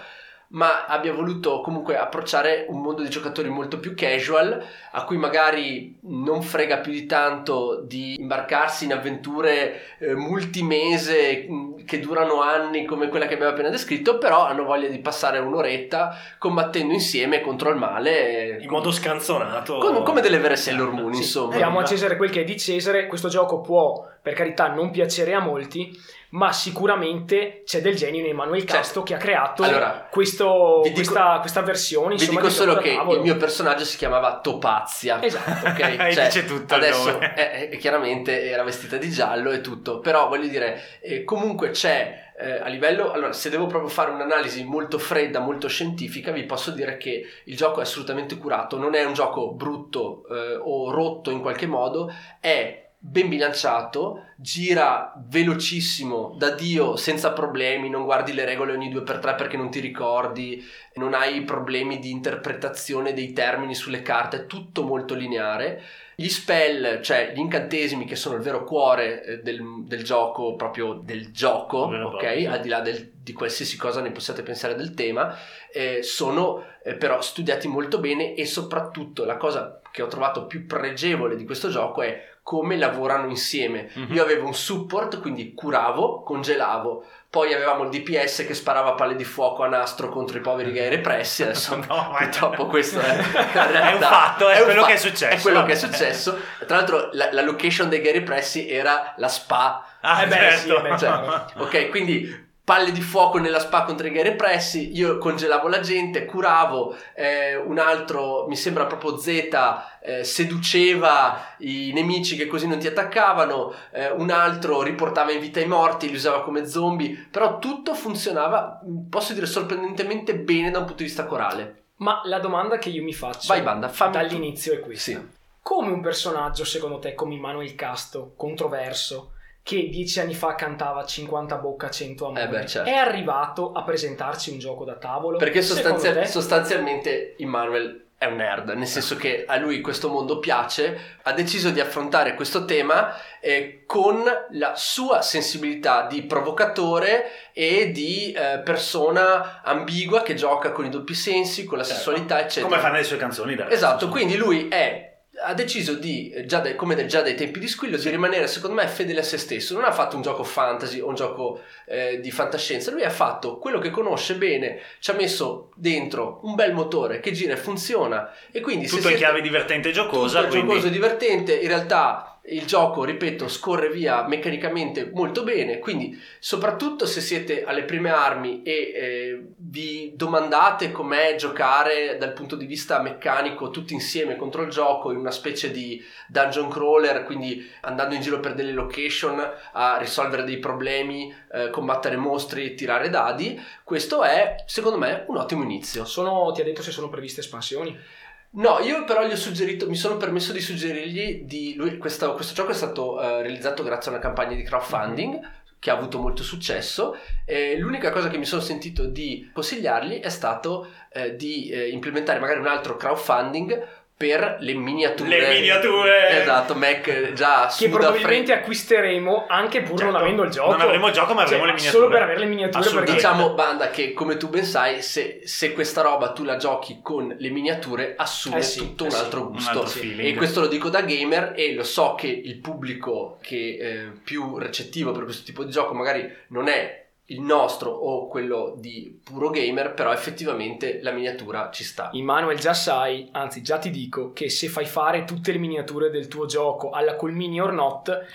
ma abbia voluto comunque approcciare un mondo di giocatori molto più casual, a cui magari non frega più di tanto di imbarcarsi in avventure eh, multimese che durano anni come quella che abbiamo appena descritto, però hanno voglia di passare un'oretta combattendo insieme contro il male in modo scanzonato, con, come delle vere Sailor Moon, sì, insomma. Diamo a Cesare quel che è di Cesare. Questo gioco può, per carità, non piacere a molti, ma sicuramente c'è del genio in Immanuel Casto, certo, che ha creato allora, questo, dico, questa, questa versione. Vi dico solo che il mio personaggio si chiamava Topazia. Esatto. Okay? E cioè, dice tutto adesso. È, è, chiaramente era vestita di giallo e tutto, però voglio dire, eh, comunque c'è... Eh, a livello, allora, se devo proprio fare un'analisi molto fredda, molto scientifica, vi posso dire che il gioco è assolutamente curato, non è un gioco brutto eh, o rotto in qualche modo, è ben bilanciato, gira velocissimo da Dio senza problemi, non guardi le regole ogni due per tre perché non ti ricordi, non hai problemi di interpretazione dei termini sulle carte, è tutto molto lineare. Gli spell, cioè gli incantesimi che sono il vero cuore del, del gioco, proprio del gioco, vero, ok? Sì. Al di là del, di qualsiasi cosa ne possiate pensare del tema, eh, sono eh, però studiati molto bene, e soprattutto la cosa che ho trovato più pregevole di questo gioco è come lavorano insieme. Mm-hmm. Io avevo un support, quindi curavo, congelavo, poi avevamo il D P S che sparava palle di fuoco a nastro contro i poveri gay repressi. Adesso no, purtroppo no, questo è, realtà, è un fatto, è, è quello fa- che è successo. È quello che è successo. Tra l'altro la, la location dei gay repressi era la spa. Ah, eh beh, certo. Sì, beh, certo. Ok, quindi... palle di fuoco nella spa contro i gay repressi, io congelavo la gente, curavo, eh, un altro, mi sembra proprio Zeta, eh, seduceva i nemici che così non ti attaccavano, eh, un altro riportava in vita i morti, li usava come zombie, però tutto funzionava, posso dire, sorprendentemente bene da un punto di vista corale. Ma la domanda che io mi faccio, vai banda, fammi dall'inizio tu, è questa. Sì. Come un personaggio, secondo te, come Immanuel Casto, controverso, che dieci anni fa cantava cinquanta bocca, cento amore, eh beh, certo, è arrivato a presentarci un gioco da tavolo? Perché sostanzia- te... sostanzialmente Immanuel è un nerd, nel senso che a lui questo mondo piace, ha deciso di affrontare questo tema eh, con la sua sensibilità di provocatore e di eh, persona ambigua che gioca con i doppi sensi, con la certo. sessualità, eccetera. Come fa nelle sue canzoni. Dai, esatto, quindi lui è... ha deciso di, già dai, come già dai tempi di Squillo, di rimanere secondo me fedele a se stesso. Non ha fatto un gioco fantasy o un gioco eh, di fantascienza, lui ha fatto quello che conosce bene, ci ha messo dentro un bel motore che gira e funziona, e quindi tutto se in siete... chiave divertente e giocosa, tutto quindi... giocoso e divertente, in realtà il gioco, ripeto, scorre via meccanicamente molto bene, quindi soprattutto se siete alle prime armi e eh, vi domandate com'è giocare dal punto di vista meccanico tutti insieme contro il gioco in una specie di dungeon crawler, quindi andando in giro per delle location a risolvere dei problemi, eh, combattere mostri, tirare dadi, questo è secondo me un ottimo inizio. Sono, ti ha detto se sono previste espansioni? No, io però gli ho suggerito, mi sono permesso di suggerirgli di lui, questo, questo gioco è stato uh, realizzato grazie a una campagna di crowdfunding che ha avuto molto successo, e l'unica cosa che mi sono sentito di consigliargli è stato eh, di eh, implementare magari un altro crowdfunding per le miniature. Le miniature! Esatto, Mac già che probabilmente fre- acquisteremo anche pur certo, non avendo il gioco. Non avremo il gioco, ma avremo cioè, le miniature. Solo per avere le miniature. Perché... Diciamo, banda, che come tu ben sai, se, se questa roba tu la giochi con le miniature, assume eh sì, tutto eh un altro sì, gusto. Un altro sì. E questo lo dico da gamer, e lo so che il pubblico che eh, più recettivo per questo tipo di gioco magari non è il nostro o quello di puro gamer, però effettivamente la miniatura ci sta. Immanuel, già sai, anzi già ti dico che se fai fare tutte le miniature del tuo gioco alla Colmini or Not,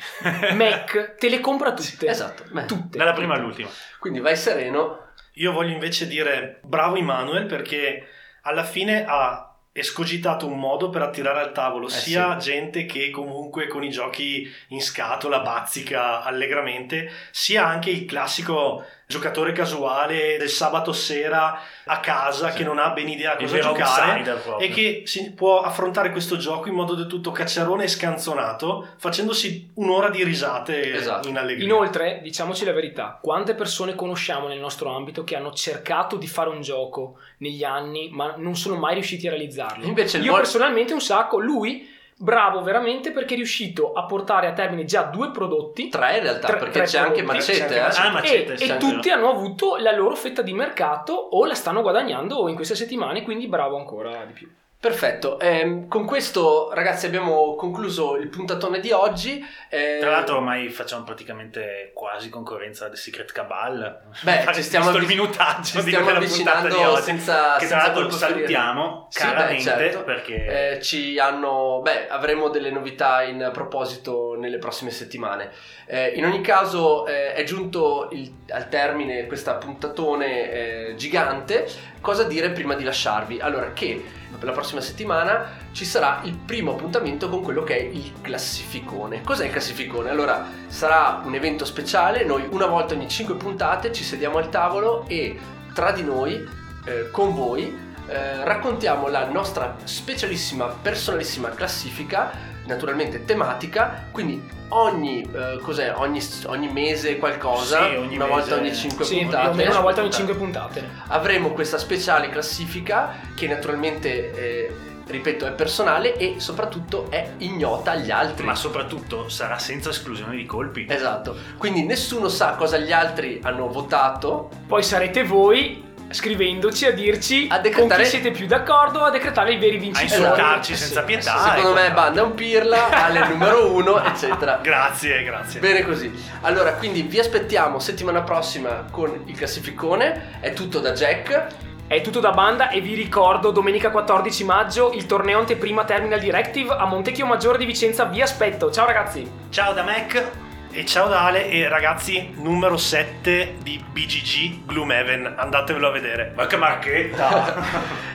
Mac te le compra tutte. Sì, esatto, beh, tutte. Dalla prima tutte. All'ultima. Quindi vai sereno. Io voglio invece dire bravo Immanuel, perché alla fine ha escogitato un modo per attirare al tavolo eh sia sì. gente che comunque con i giochi in scatola bazzica allegramente, sia anche il classico giocatore casuale del sabato sera a casa sì. che non ha ben idea cosa giocare e che si può affrontare questo gioco in modo del tutto cacciarone e scanzonato, facendosi un'ora di risate esatto. in allegria. Inoltre, diciamoci la verità, quante persone conosciamo nel nostro ambito che hanno cercato di fare un gioco negli anni ma non sono mai riusciti a realizzarlo? Invece io mor- personalmente un sacco, lui... Bravo veramente, perché è riuscito a portare a termine già due prodotti. Tre in realtà, tre, perché tre c'è, anche Macete, c'è anche eh? ah, Macete. E, c'è e anche tutti no. hanno avuto la loro fetta di mercato o la stanno guadagnando in queste settimane, quindi bravo ancora di più. Perfetto, eh, con questo ragazzi abbiamo concluso il puntatone di oggi. Eh... Tra l'altro ormai facciamo praticamente quasi concorrenza del Secret Cabal. Beh, ci stiamo avvi- il minutaggio ci stiamo avvicinando di oggi, senza che tra l'altro salutiamo sì, caramente beh, certo. perché eh, ci hanno beh avremo delle novità in proposito nelle prossime settimane. Eh, in ogni caso eh, è giunto il, al termine questa puntatone eh, gigante. Cosa dire prima di lasciarvi? Allora, che la prossima settimana ci sarà il primo appuntamento con quello che è il classificone. Cos'è il classificone? Allora, sarà un evento speciale, noi una volta ogni cinque puntate ci sediamo al tavolo e tra di noi, eh, con voi, eh, raccontiamo la nostra specialissima, personalissima classifica, naturalmente tematica, quindi ogni eh, cos'è ogni, ogni mese qualcosa sì, ogni una mese. volta ogni cinque sì, puntate una volta ogni cinque puntate avremo questa speciale classifica che naturalmente eh, ripeto è personale e soprattutto è ignota agli altri, ma soprattutto sarà senza esclusione di colpi. Esatto, quindi nessuno sa cosa gli altri hanno votato, poi sarete voi scrivendoci a dirci a decretare... con chi siete più d'accordo, a decretare i veri vincitori, a insultarci senza pietà. Secondo me Banda è un pirla, Ale numero uno, eccetera. Grazie, grazie. Bene così. Allora, quindi vi aspettiamo settimana prossima con il classificone. È tutto da Jack. È tutto da Banda e vi ricordo domenica quattordici maggio il torneo anteprima Terminal Directive a Montecchio Maggiore di Vicenza. Vi aspetto. Ciao ragazzi. Ciao da Mac. E ciao da Ale, e ragazzi, numero sette di B G G Gloomhaven, andatevelo a vedere. Ma che marchetta!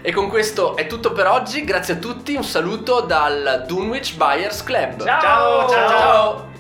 E con questo è tutto per oggi, grazie a tutti, un saluto dal Dunwich Buyers Club. Ciao ciao ciao! Ciao.